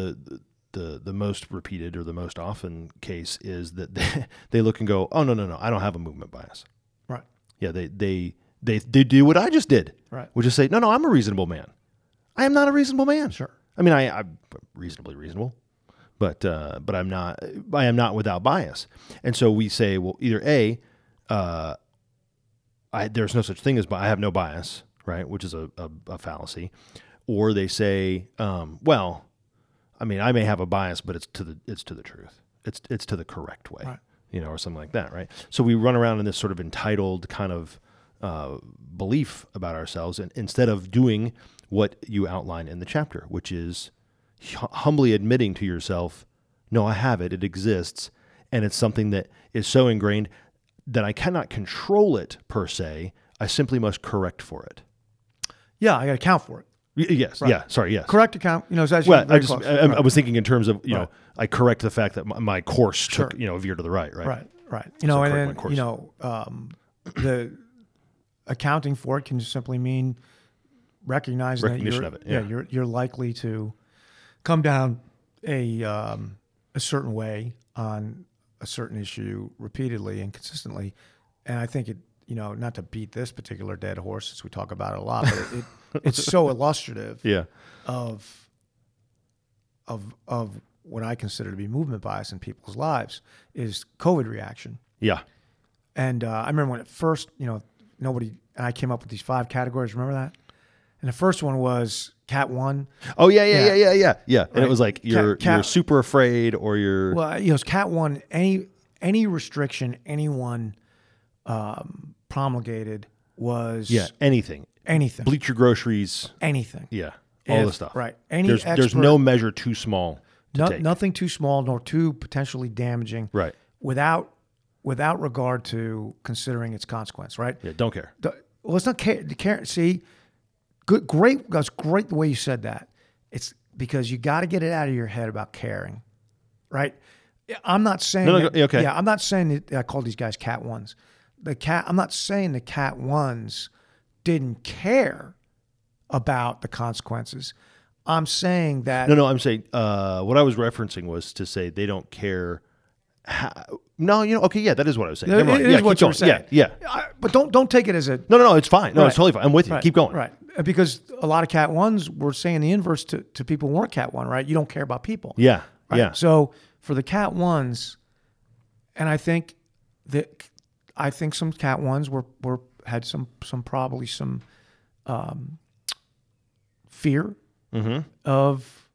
or the most often case is that they look and go, oh, no, I don't have a movement bias. Right. Yeah, they do what I just did. Right. Which is say, no, I'm a reasonable man. I am not a reasonable man. Sure. I mean, I'm reasonably reasonable, but I am not without bias. And so we say, well, either A, there's no such thing as, I have no bias, right? Which is a fallacy. Or they say, well, I mean, I may have a bias, but it's to the truth. It's to the correct way, right, you know, or something like that, right? So we run around in this sort of entitled kind of belief about ourselves, and instead of doing what you outline in the chapter, which is humbly admitting to yourself, no, I have it, it exists, and it's something that is so ingrained that I cannot control it per se, I simply must correct for it. Yeah, I got to account for it. Yes. Right. Yeah. Sorry. Yes. Correct account. You know, it's actually very close. I was thinking in terms of you know, I correct the fact that my course took a veer to the right. Right. Right. Right. You know, and then, you know, the accounting for it can just simply mean recognition that of it. Yeah. You're likely to come down a certain way on a certain issue repeatedly and consistently, and I think it. You know, not to beat this particular dead horse since we talk about it a lot, but it's so illustrative of what I consider to be movement bias in people's lives is COVID reaction. Yeah. And I remember when at first, you know, I came up with these 5 categories. Remember that? And the first one was Cat 1. Oh, yeah. Right? And it was like you're super afraid or you're... Well, you know, it's Cat 1, any restriction anyone promulgated was anything. Bleach your groceries, anything. Yeah, all the stuff. Right. There's no measure too small. Nothing too small, nor too potentially damaging. Right. Without regard to considering its consequence. Right. Yeah. Don't care. Well, it's not care. See, good, great. That's great the way you said that. It's because you got to get it out of your head about caring. Right. I'm not saying. Okay. Yeah. I'm not saying that I call these guys Cat Ones. I'm not saying the Cat Ones didn't care about the consequences. I'm saying that... No, I'm saying what I was referencing was to say they don't care... that is what I was saying. It is what you were saying. Yeah. But don't take it as a... No, it's fine. No, right. It's totally fine. I'm with you. Right. Keep going. Right. Because a lot of Cat Ones were saying the inverse to people who weren't Cat One, right? You don't care about people. Yeah, right? Yeah. So for the Cat Ones, and I think some Cat Ones had some probably some fear of,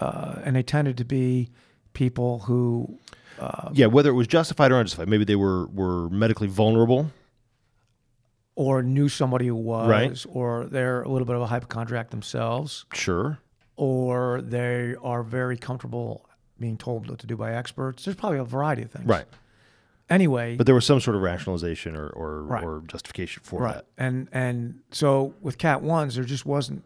and they tended to be people who whether it was justified or unjustified, maybe they were medically vulnerable, or knew somebody who was, right, or they're a little bit of a hypochondriac themselves, sure, or they are very comfortable being told what to do by experts. There's probably a variety of things, right. Anyway, but there was some sort of rationalization or justification for that. And so with Cat Ones, there just wasn't.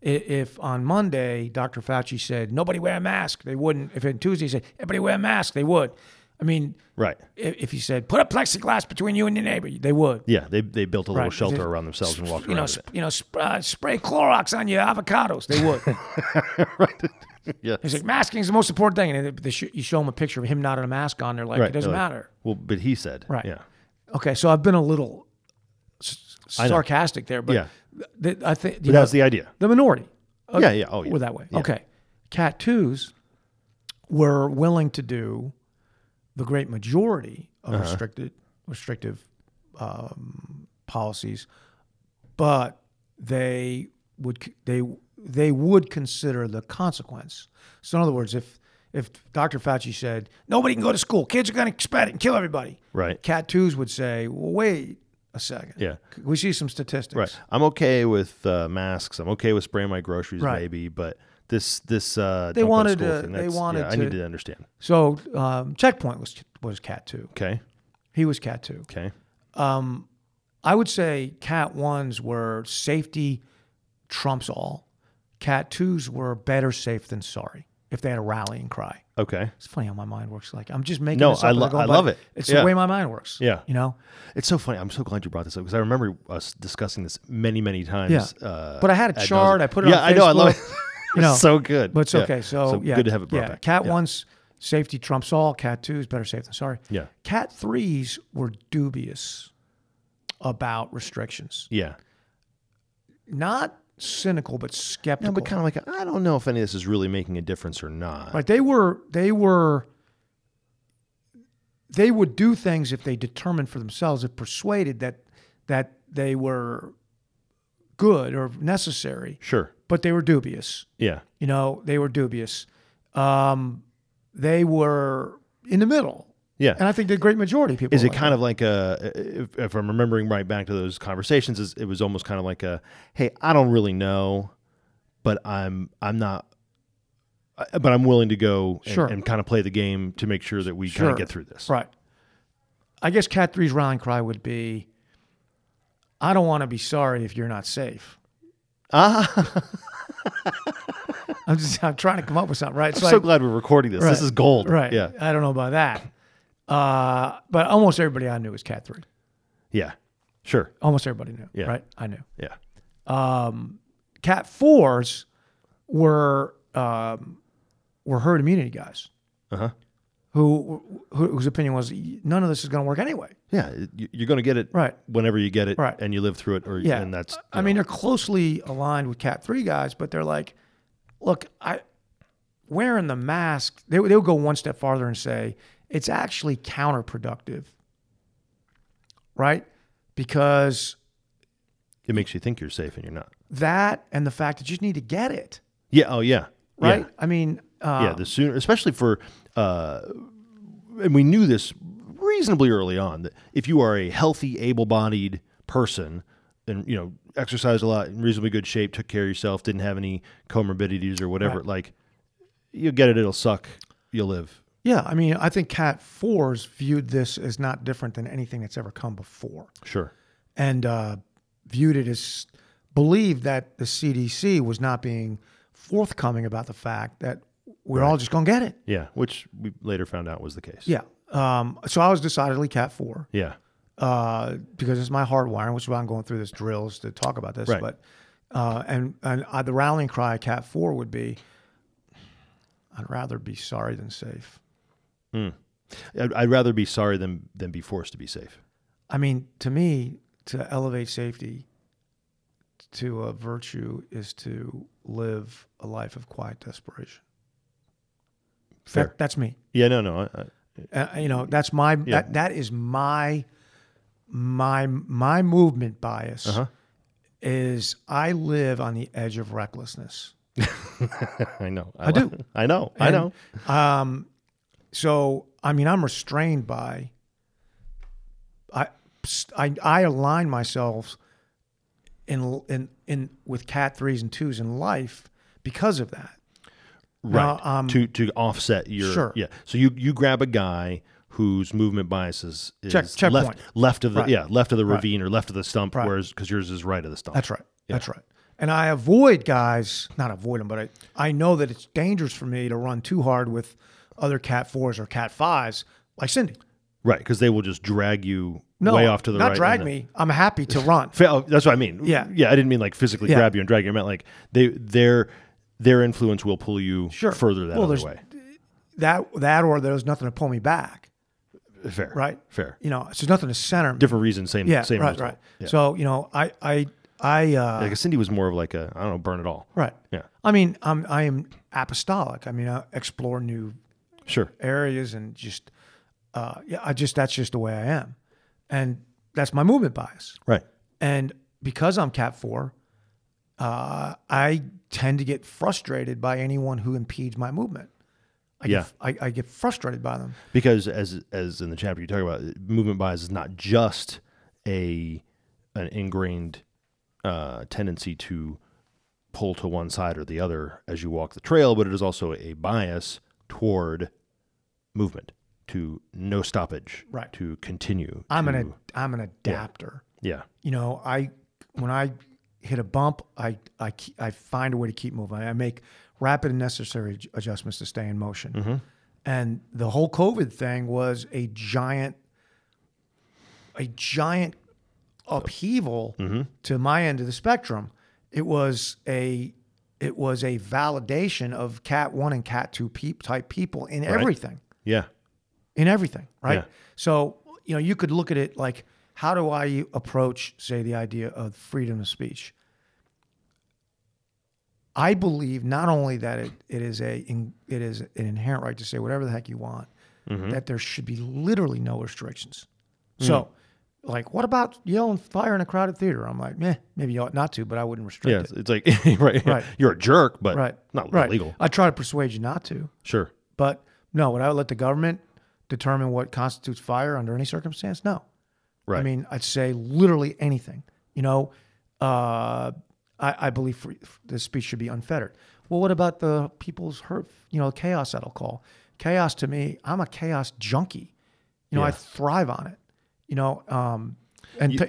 If on Monday Dr. Fauci said nobody wear a mask, they wouldn't. If on Tuesday he said everybody wear a mask, they would. I mean, right. If you said, put a plexiglass between you and your neighbor, they would. Yeah, they built a little shelter around themselves and walked around. Spray Clorox on your avocados. They would. Right. Yeah. He's like, masking is the most important thing. And you show them a picture of him not in a mask on. They're like, it doesn't matter. Well, but he said. Right. Yeah. Okay, so I've been a little sarcastic there, but I think that was the idea. The minority. Oh, yeah. Were that way. Yeah. Okay. Cat 2s were willing to do the great majority of restrictive policies, but they would consider the consequence. So in other words, if Dr. Fauci said, nobody can go to school, kids are going to spread it and kill everybody. Right. Cat 2s would say, well, wait a second. Yeah. We see some statistics. Right. I'm okay with masks. I'm okay with spraying my groceries maybe, but this they wanted to, thing, I need to understand. So Checkpoint was Cat 2. Okay. He was Cat 2. Okay. I would say Cat 1s were safety trumps all. Cat 2s were better safe than sorry. If they had a rallying cry. Okay. It's funny how my mind works. Like, I'm just making this up. I love it. It's the way my mind works. Yeah. You know? It's so funny. I'm so glad you brought this up because I remember us discussing this many, many times. Yeah. But I had a chart. I put it on Facebook. Yeah, I know. I love it. It's so good. But it's okay. So good to have it brought back. Cat 1's safety trumps all. Cat 2's better safe than sorry. Yeah. Cat 3's were dubious about restrictions. Yeah. Not cynical but skeptical. No, but kind of like, I don't know if any of this is really making a difference or not. Right. They would do things if they determined for themselves, if persuaded that they were good or necessary. Sure. But they were dubious. Yeah. You know, they were dubious. They were in the middle. Yeah. And I think the great majority of people is it kind of like a, if I'm remembering right back to those conversations, it was almost kind of like a, hey, I don't really know, but I'm willing to go and kind of play the game to make sure that we kind of get through this. Right. I guess Cat 3's rallying cry would be, I don't want to be sorry if you're not safe. I'm trying to come up with something, right? I'm so glad we're recording this. Right. This is gold. Right. Yeah. I don't know about that. But almost everybody I knew was Cat 3. Yeah, sure. Almost everybody knew, right? I knew. Yeah. Cat 4s were herd immunity guys. Uh-huh. Whose opinion was none of this is going to work anyway. Yeah, you're going to get it whenever you get it, and you live through it. And that's. I mean, they're closely aligned with Cat 3 guys, but they're like, look, wearing the mask, they would go one step farther and say, it's actually counterproductive, right? Because it makes you think you're safe and you're not. That and the fact that you just need to get it. Yeah. Oh, yeah. Right. Yeah. I mean, the sooner, especially for, and we knew this reasonably early on that if you are a healthy, able-bodied person, and you know, exercised a lot, in reasonably good shape, took care of yourself, didn't have any comorbidities or whatever, like you'll get it. It'll suck. You'll live. Yeah, I mean, I think Cat 4s viewed this as not different than anything that's ever come before. Sure. And viewed it as, believed that the CDC was not being forthcoming about the fact that we're all just going to get it. Yeah, which we later found out was the case. Yeah. So I was decidedly Cat 4. Yeah. Because it's my hardwiring, which is why I'm going through this drills to talk about this. Right. But, and the rallying cry of Cat 4 would be, I'd rather be sorry than safe. Mm. I'd rather be sorry than be forced to be safe. I mean, to me, to elevate safety to a virtue is to live a life of quiet desperation. Fair. That's me. Yeah, no. That's my that is my movement bias. Uh-huh. Is I live on the edge of recklessness. I know. I do. I know. And, so, I mean, I'm restrained by, I align myself in with Cat 3s and 2s in life because of that. Right. Now, to offset your, yeah. So you grab a guy whose movement bias is left of the, left of the ravine or left of the stump, whereas, cause yours is right of the stump. That's right. Yeah. That's right. And I avoid guys, not avoid them, but I know that it's dangerous for me to run too hard with other Cat 4s or Cat 5s. like Cindy. Right, because they will just drag you way off to the right. No, not drag me. I'm happy to run. That's what I mean. Yeah. Yeah, I didn't mean like physically grab you and drag you. I meant like their influence will pull you further that other way. That or there's nothing to pull me back. Fair. Right? Fair. You know, so there's nothing to center me. Different reasons, same result. Right. Yeah. So, you know, I like Cindy was more of like a, I don't know, burn it all. Right. Yeah. I mean, I am apostolic. I mean, I explore new areas and just... that's just the way I am. And that's my movement bias. Right. And because I'm Cat 4, I tend to get frustrated by anyone who impedes my movement. I get frustrated by them. Because as in the chapter you talk about, movement bias is not just an ingrained tendency to pull to one side or the other as you walk the trail, but it is also a bias toward movement. To no stoppage, right? To continue. I'm an adapter. Yeah. You know, when I hit a bump, I find a way to keep moving. I make rapid and necessary adjustments to stay in motion. Mm-hmm. And the whole COVID thing was a giant upheaval to my end of the spectrum. It was a validation of Cat 1 and Cat 2 type people in everything. Yeah. In everything, right? Yeah. So, you know, you could look at it like, how do I approach, say, the idea of freedom of speech? I believe not only that it is an inherent right to say whatever the heck you want, that there should be literally no restrictions. Mm. So, like, what about yelling fire in a crowded theater? I'm like, maybe you ought not to, but I wouldn't restrict it. It's like, right, you're a jerk, but not legal. I try to persuade you not to. Sure. But, no, would I let the government determine what constitutes fire under any circumstance? No. Right. I mean, I'd say literally anything. You know, I believe the speech should be unfettered. Well, what about the people's hurt, you know, chaos that'll call? Chaos to me, I'm a chaos junkie. You know, I thrive on it. You know,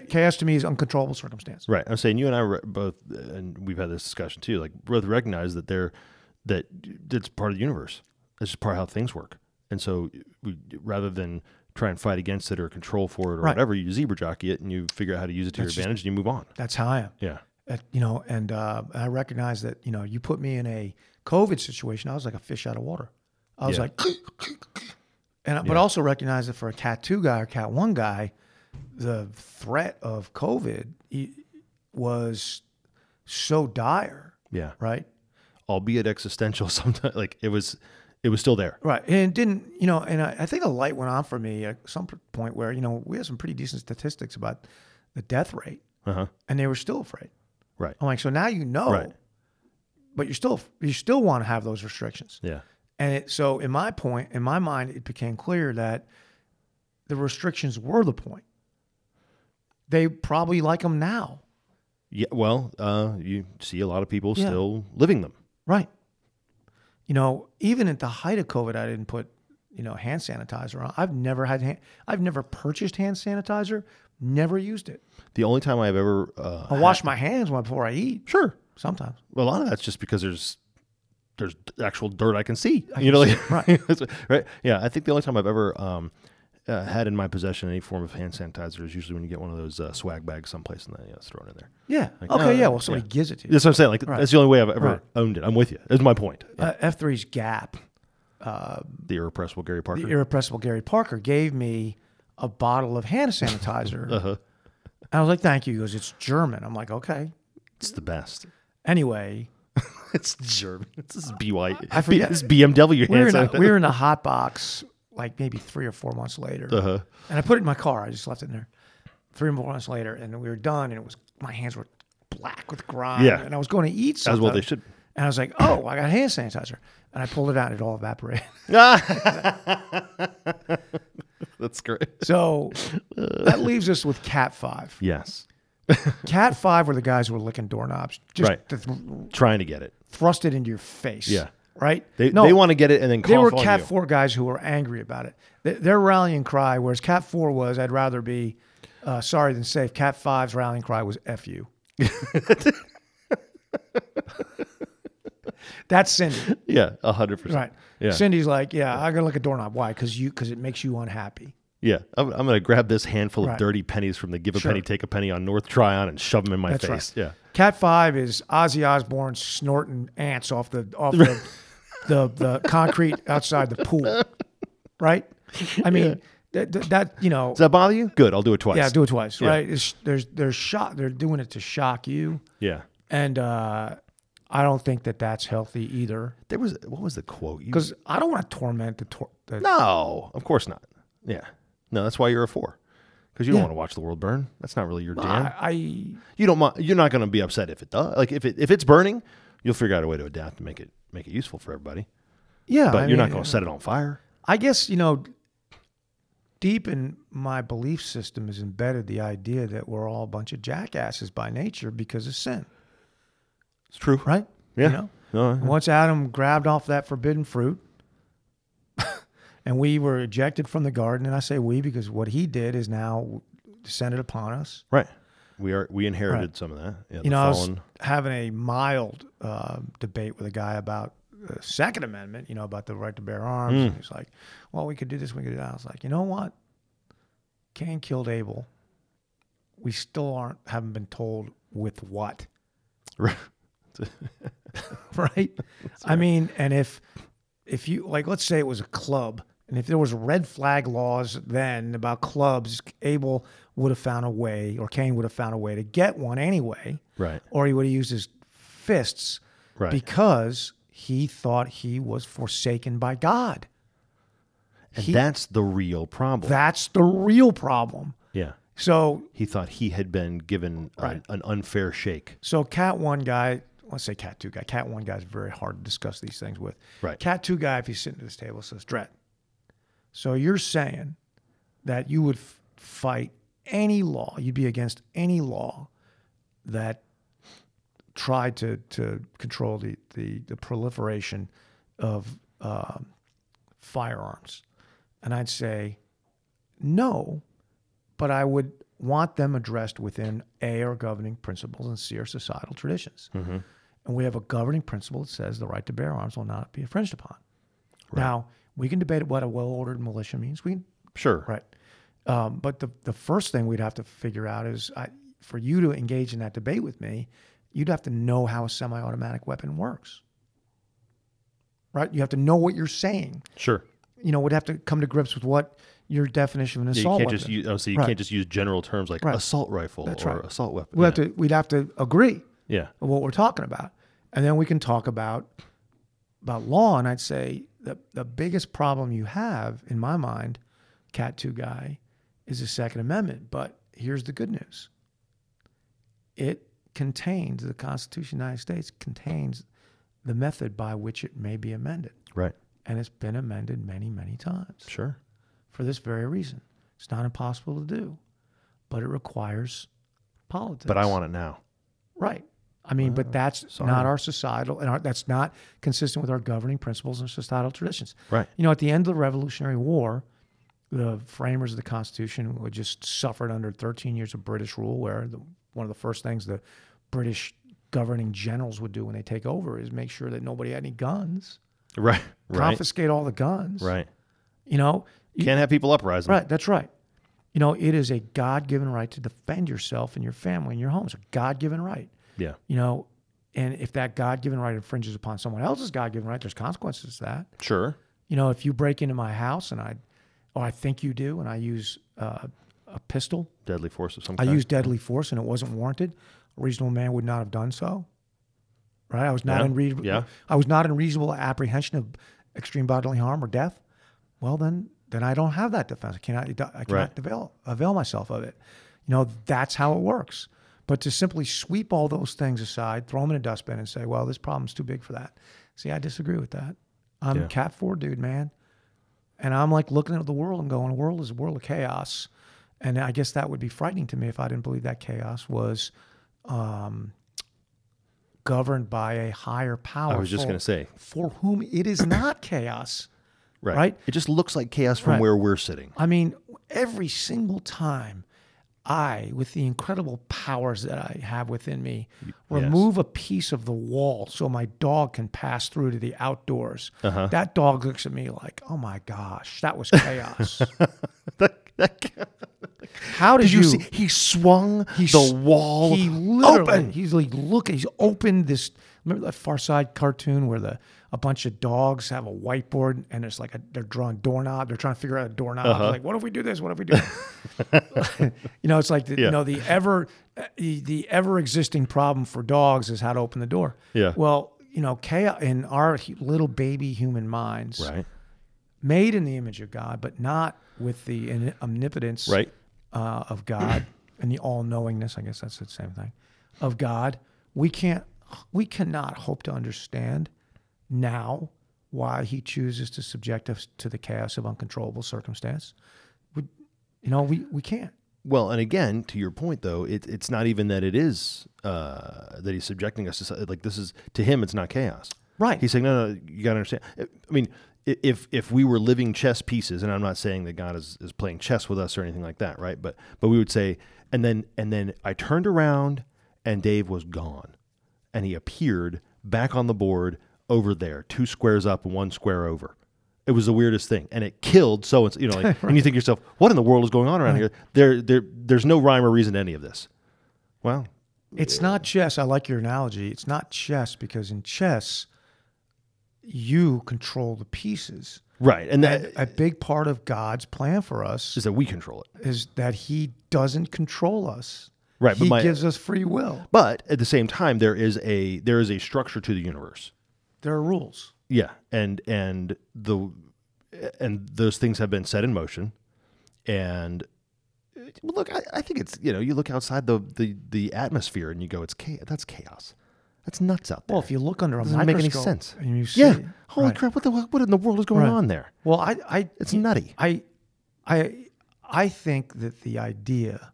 chaos to me is uncontrollable circumstance. Right. I'm saying you and I both, and we've had this discussion too, like both recognize that it's part of the universe. It's just part of how things work. And so rather than try and fight against it or control for it or whatever, you zebra jockey it and you figure out how to use it to your advantage and you move on. That's how I am. Yeah. You know, and I recognize that, you know, you put me in a COVID situation, I was like a fish out of water. I was like, but also recognize that for a Cat 2 guy or Cat 1 guy, the threat of COVID was so dire. Yeah. Right? Albeit existential sometimes. Like it was still there. Right. And it didn't, you know, and I think a light went on for me at some point where, you know, we had some pretty decent statistics about the death rate and they were still afraid. Right. I'm like, so now you know, but you still want to have those restrictions. Yeah. And so in my mind, it became clear that the restrictions were the point. They probably like them now. Yeah. Well, you see a lot of people still living them. Right. You know, even at the height of COVID, I didn't put, you know, hand sanitizer on. I've never purchased hand sanitizer, never used it. The only time I've ever... I wash my hands before I eat. Sure. Sometimes. Well, a lot of that's just because there's actual dirt I can see. Right. Yeah, I think the only time I've ever had in my possession any form of hand sanitizer is usually when you get one of those swag bags someplace and then it's thrown in there. Yeah. Like, well, somebody gives it to you. That's what I'm saying. Like that's the only way I've ever owned it. I'm with you. That's my point. Yeah. F3's Gap. The irrepressible Gary Parker. The irrepressible Gary Parker gave me a bottle of hand sanitizer. And I was like, thank you. He goes, it's German. I'm like, okay. It's the best. Anyway. It's German. This is BYD. I forget. It's BMW hand sanitizer. We were in a hot box like maybe 3 or 4 months later. And I put it in my car. I just left it in there 3 or 4 months later. And we were done. And it was, my hands were black with grime. Yeah. And I was going to eat something. As well they should. And I was like, oh, I got hand sanitizer. And I pulled it out. It all evaporated. That's great. So that leaves us with Cat 5. Yes. Cat 5 were the guys who were licking doorknobs. Just trying to get it. Thrust it into your face. Yeah. Right? They want to get it and then cough on you. They were Cat 4 guys who were angry about it. Their rallying cry, whereas Cat 4 was, I'd rather be sorry than safe. Cat 5's rallying cry was F you. That's Cindy. Yeah, 100%. Right. Yeah. Cindy's like, yeah, I'm going to look at doorknob. Why? Because it makes you unhappy. Yeah, I'm going to grab this handful of dirty pennies from the give a penny, take a penny on North Tryon and shove them in my face. Right. Yeah. Cat 5 is Ozzy Osbourne snorting ants off the the concrete outside the pool, right? I mean, that you know. Does that bother you? Good, I'll do it twice. Yeah, do it twice, right? It's, they're doing it to shock you. Yeah. And I don't think that's healthy either. What was the quote? Because I don't want to torment the No, of course not. Yeah. No, that's why you're a 4, because you don't want to watch the world burn. That's not really your jam. You don't mind. You're not going to be upset if it does. Like if it's burning, you'll figure out a way to adapt and make it useful for everybody. Yeah, but you're not going to set it on fire. I guess deep in my belief system is embedded the idea that we're all a bunch of jackasses by nature because of sin. It's true, right? Yeah. Once Adam grabbed off that forbidden fruit. And we were ejected from the garden, and I say we because what he did is now descended upon us. Right. We inherited some of that. Yeah, I was having a mild debate with a guy about the Second Amendment, about the right to bear arms. And he's like, well, we could do this, we could do that. I was like, you know what? Cain killed Abel. We still haven't been told with what. Right. Right? I mean, and if you, let's say it was a club, and if there was red flag laws then about clubs, Abel would have found a way, or Cain would have found a way to get one anyway. Right. Or he would have used his fists because he thought he was forsaken by God. And that's the real problem. That's the real problem. Yeah. So he thought he had been given an unfair shake. So let's say Cat 2 guy. Cat 1 guy is very hard to discuss these things with. Right. Cat 2 guy, if he's sitting at this table, says, Dredd, so you're saying that you would fight any law, you'd be against any law that tried to control the proliferation of firearms. And I'd say, no, but I would want them addressed within A, our governing principles, and C, our societal traditions. Mm-hmm. And we have a governing principle that says the right to bear arms will not be infringed upon. Right. Now, we can debate what a well-ordered militia means. Sure. Right. But the first thing we'd have to figure out is, for you to engage in that debate with me, you'd have to know how a semi-automatic weapon works. Right? You have to know what you're saying. Sure. We'd have to come to grips with what your definition of an assault weapon. You can't just use general terms like assault rifle or assault weapon. We'd have to agree. Yeah. What we're talking about. And then we can talk about law. And I'd say the biggest problem you have, in my mind, Cat 2 guy, is the Second Amendment. But here's the good news. The Constitution of the United States contains the method by which it may be amended. Right. And it's been amended many, many times. Sure. For this very reason. It's not impossible to do, but it requires politics. But I want it now. Right. I mean, but that's not our societal, and that's not consistent with our governing principles and societal traditions. Right. At the end of the Revolutionary War, the framers of the Constitution would just suffered under 13 years of British rule, where one of the first things the British governing generals would do when they take over is make sure that nobody had any guns. Right. Confiscate all the guns. Right. Can't have people uprising. Right. That's right. It is a God-given right to defend yourself and your family and your home. It's a God-given right. Yeah. And if that God-given right infringes upon someone else's God-given right, there's consequences to that. Sure. If you break into my house I think you do, and I use a pistol. Deadly force of some kind. I used deadly force and it wasn't warranted. A reasonable man would not have done so. Right? I was not unreasonable. Yeah. I was not in reasonable apprehension of extreme bodily harm or death. Well, then I don't have that defense. I cannot avail myself of it. That's how it works. But to simply sweep all those things aside, throw them in a dustbin, and say, "Well, this problem's too big for that." See, I disagree with that. I'm a Cat 4 dude, man, and I'm looking at the world and going, "The world is a world of chaos," and I guess that would be frightening to me if I didn't believe that chaos was governed by a higher power. I was just going to say, for whom it is not chaos. Right. It just looks like chaos from where we're sitting. I mean, every single time I, with the incredible powers that I have within me, remove a piece of the wall so my dog can pass through to the outdoors. Uh-huh. That dog looks at me like, oh my gosh, that was chaos. How did you see? He swung the wall open. He's like, look, he's opened this. Remember that Far Side cartoon where a bunch of dogs have a whiteboard and it's like they're drawing doorknob. They're trying to figure out a doorknob. Uh-huh. Like, what if we do this? What if we do that? You know, it's like the ever existing problem for dogs is how to open the door. Yeah. Well, you know, chaos in our little baby human minds, right? Made in the image of God, but not with the omnipotence of God and the all knowingness. I guess that's the same thing of God. We cannot hope to understand now why he chooses to subject us to the chaos of uncontrollable circumstance. We can't. Well, and again, to your point, though, it's not even that it is that he's subjecting us to, like, this is, to him, it's not chaos. Right. He's saying, no, you got to understand. I mean, if we were living chess pieces, and I'm not saying that God is playing chess with us or anything like that, right? But we would say, and then I turned around and Dave was gone. And he appeared back on the board over there, 2 squares up, 1 square over. It was the weirdest thing, and it killed. So it's, you know, like, right. And you think to yourself, what in the world is going on around here? There's no rhyme or reason to any of this. Well, it's not chess. I like your analogy. It's not chess because in chess, you control the pieces, right? And that a big part of God's plan for us is that we control it. Is that he doesn't control us. Right, he gives us free will. But at the same time, there is a structure to the universe. There are rules. Yeah, and those things have been set in motion. And look, I think it's, you know, you look outside the atmosphere and you go, that's chaos. That's nuts out there. Well, if you look under a microscope, it doesn't make any sense. And you see, holy crap! What in the world is going on there? Well, it's nutty. I think that the idea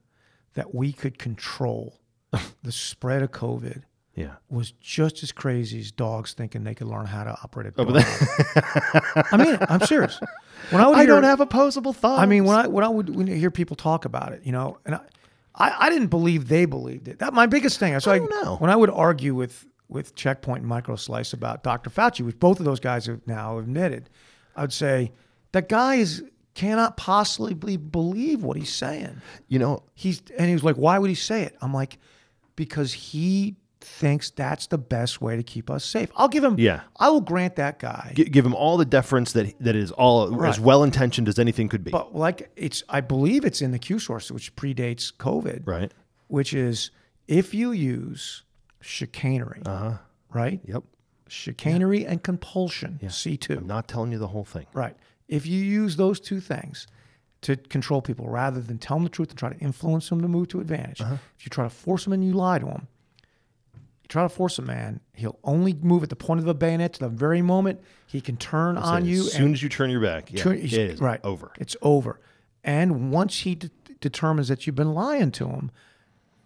that we could control the spread of COVID was just as crazy as dogs thinking they could learn how to operate a dog. I mean, I'm serious. When I don't have opposable thoughts. I mean, when I hear people talk about it, you know, and I didn't believe they believed it. That my biggest thing. So when I would argue with Checkpoint and Microslice about Dr. Fauci, which both of those guys have now admitted, I would say that guy cannot possibly believe what he's saying. You know, he was like, why would he say it? I'm like, because he thinks that's the best way to keep us safe. I'll give him, I will grant that guy. Give him all the deference that is all as well-intentioned as anything could be. But I believe it's in the Q source, which predates COVID. Right. Which is, if you use chicanery, right? Yep. Chicanery and compulsion, C2. I'm not telling you the whole thing. Right. If you use those two things to control people rather than tell them the truth and try to influence them to move to advantage, if you try to force them and you lie to them, you try to force a man, he'll only move at the point of a bayonet to the very moment he can turn on you. As soon as you turn your back, it is over. It's over. And once he determines that you've been lying to him,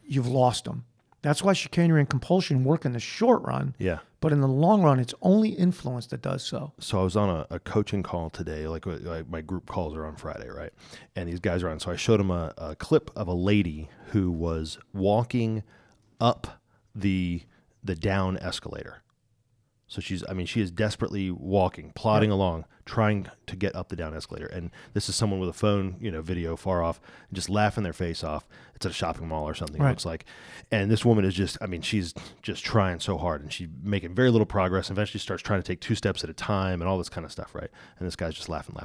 you've lost him. That's why chicanery and compulsion work in the short run. Yeah. But in the long run, it's only influence that does so. So I was on a coaching call today, like my group calls are on Friday, right? And these guys are on. So I showed them a clip of a lady who was walking up the down escalator. So she is desperately walking, plodding along, trying to get up the down escalator. And this is someone with a phone, you know, video far off, just laughing their face off. It's at a shopping mall or something, it looks like. And this woman is just, I mean, she's just trying so hard and she's making very little progress. And eventually starts trying to take 2 steps at a time and all this kind of stuff, right? And this guy's just laughing.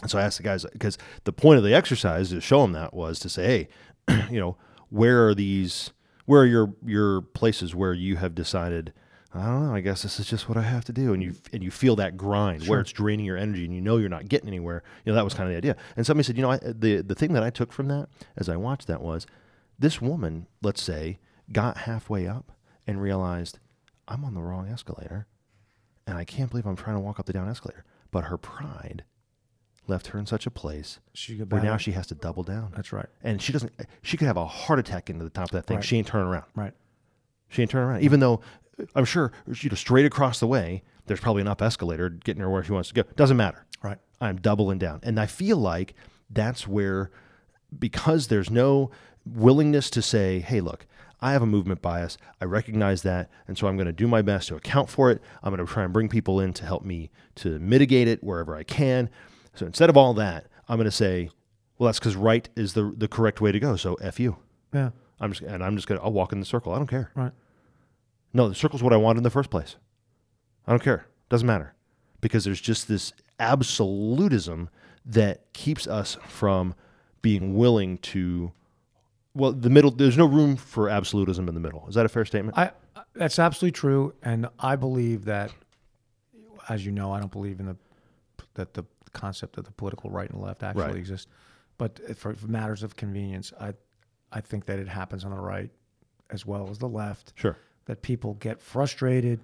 And so I asked the guys, because the point of the exercise to show them that was to say, hey, you know, where are your places where you have decided, I don't know, I guess this is just what I have to do. And you feel that grind where it's draining your energy and you know you're not getting anywhere. You know, that was kind of the idea. And somebody said, you know, the thing that I took from that as I watched that was this woman, let's say, got halfway up and realized I'm on the wrong escalator and I can't believe I'm trying to walk up the down escalator. But her pride left her in such a place where now she has to double down. That's right. And she could have a heart attack into the top of that thing. Right. She ain't turning around. Right. She ain't turning around. Even though I'm sure, you know, straight across the way, there's probably an up escalator getting her where she wants to go. Doesn't matter. Right. I'm doubling down. And I feel like that's where because there's no willingness to say, hey, look, I have a movement bias. I recognize that. And so I'm going to do my best to account for it. I'm going to try and bring people in to help me to mitigate it wherever I can. So instead of all that, I'm going to say, well, that's because right is the correct way to go. So F you. Yeah. I'll walk in the circle. I don't care. Right. No, the circle's what I wanted in the first place. I don't care. Doesn't matter. Because there's just this absolutism that keeps us from being willing to, well, the middle, there's no room for absolutism in the middle. Is that a fair statement? That's absolutely true. And I believe that, as you know, I don't believe in that the concept of the political right and left actually exists. But for matters of convenience, I think that it happens on the right as well as the left. Sure. That people get frustrated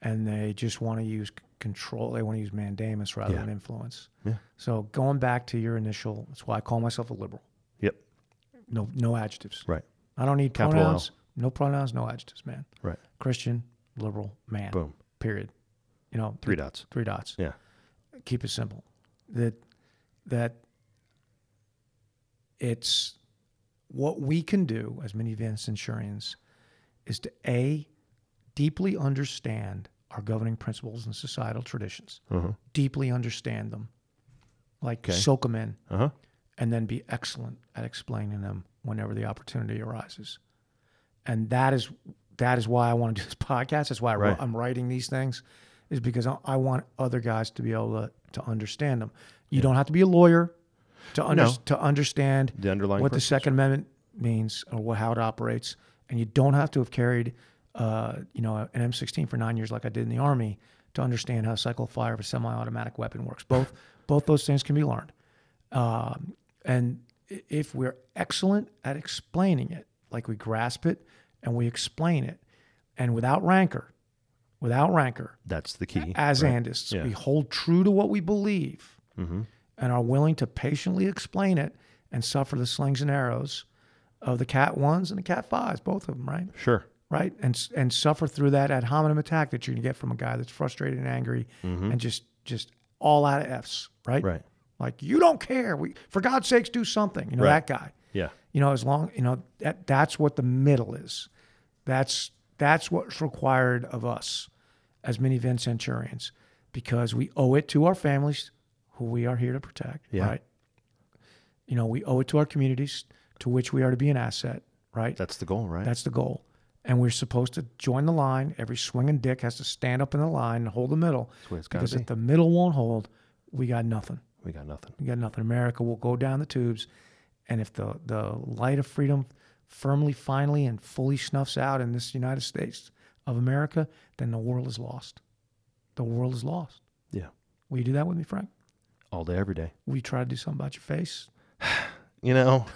and they just want to use control. They want to use mandamus rather than influence. Yeah. So going back to your initial, that's why I call myself a liberal. Yep. No adjectives. Right. I don't need pronouns. No pronouns, no adjectives, man. Right. Christian, liberal, man. Boom. Period. You know. Three dots. Yeah. Keep it simple. That it's what we can do as Minivan Centurions is to A, deeply understand our governing principles and societal traditions, deeply understand them, soak them in, and then be excellent at explaining them whenever the opportunity arises. And that is why I want to do this podcast. That's why I'm writing these things, is because I want other guys to be able to understand them. You don't have to be a lawyer to understand the underlying what purpose. The Second Amendment means or how it operates. And you don't have to have carried, an M16 for 9 years like I did in the Army to understand how cycle fire of a semi-automatic weapon works. Both those things can be learned. And if we're excellent at explaining it, like we grasp it and we explain it, and without rancor, that's the key. As Andists, we hold true to what we believe and are willing to patiently explain it and suffer the slings and arrows of the Cat 1s and the Cat 5s, both of them, right? Sure. Right? And suffer through that ad hominem attack that you're going to get from a guy that's frustrated and angry and just all out of Fs, right? Right. Like, you don't care. For God's sakes, do something. You know, that guy. Yeah. You know, as long, you know, that's what the middle is. That's what's required of us as Minivan Centurions, because we owe it to our families, who we are here to protect, right? You know, we owe it to our communities, to which we are to be an asset, right? That's the goal, right? That's the goal. And we're supposed to join the line. Every swinging dick has to stand up in the line and hold the middle. That's what it's got to be. Because if the middle won't hold, we got nothing. America will go down the tubes. And if the light of freedom firmly, finally, and fully snuffs out in this United States of America, then the world is lost. The world is lost. Yeah. Will you do that with me, Frank? All day, every day. Will you try to do something about your face? You know...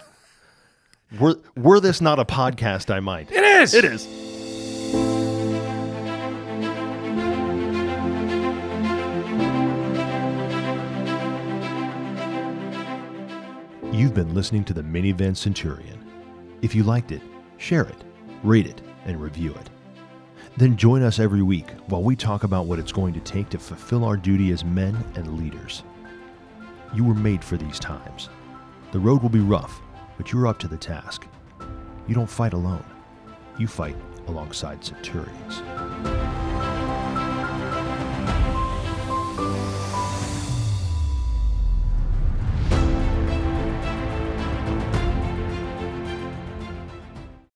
Were this not a podcast, I might. It is. You've been listening to the Minivan Centurion. If you liked it, share it, rate it, and review it. Then join us every week while we talk about what it's going to take to fulfill our duty as men and leaders. You were made for these times. The road will be rough, but you're up to the task. You don't fight alone. You fight alongside centurions.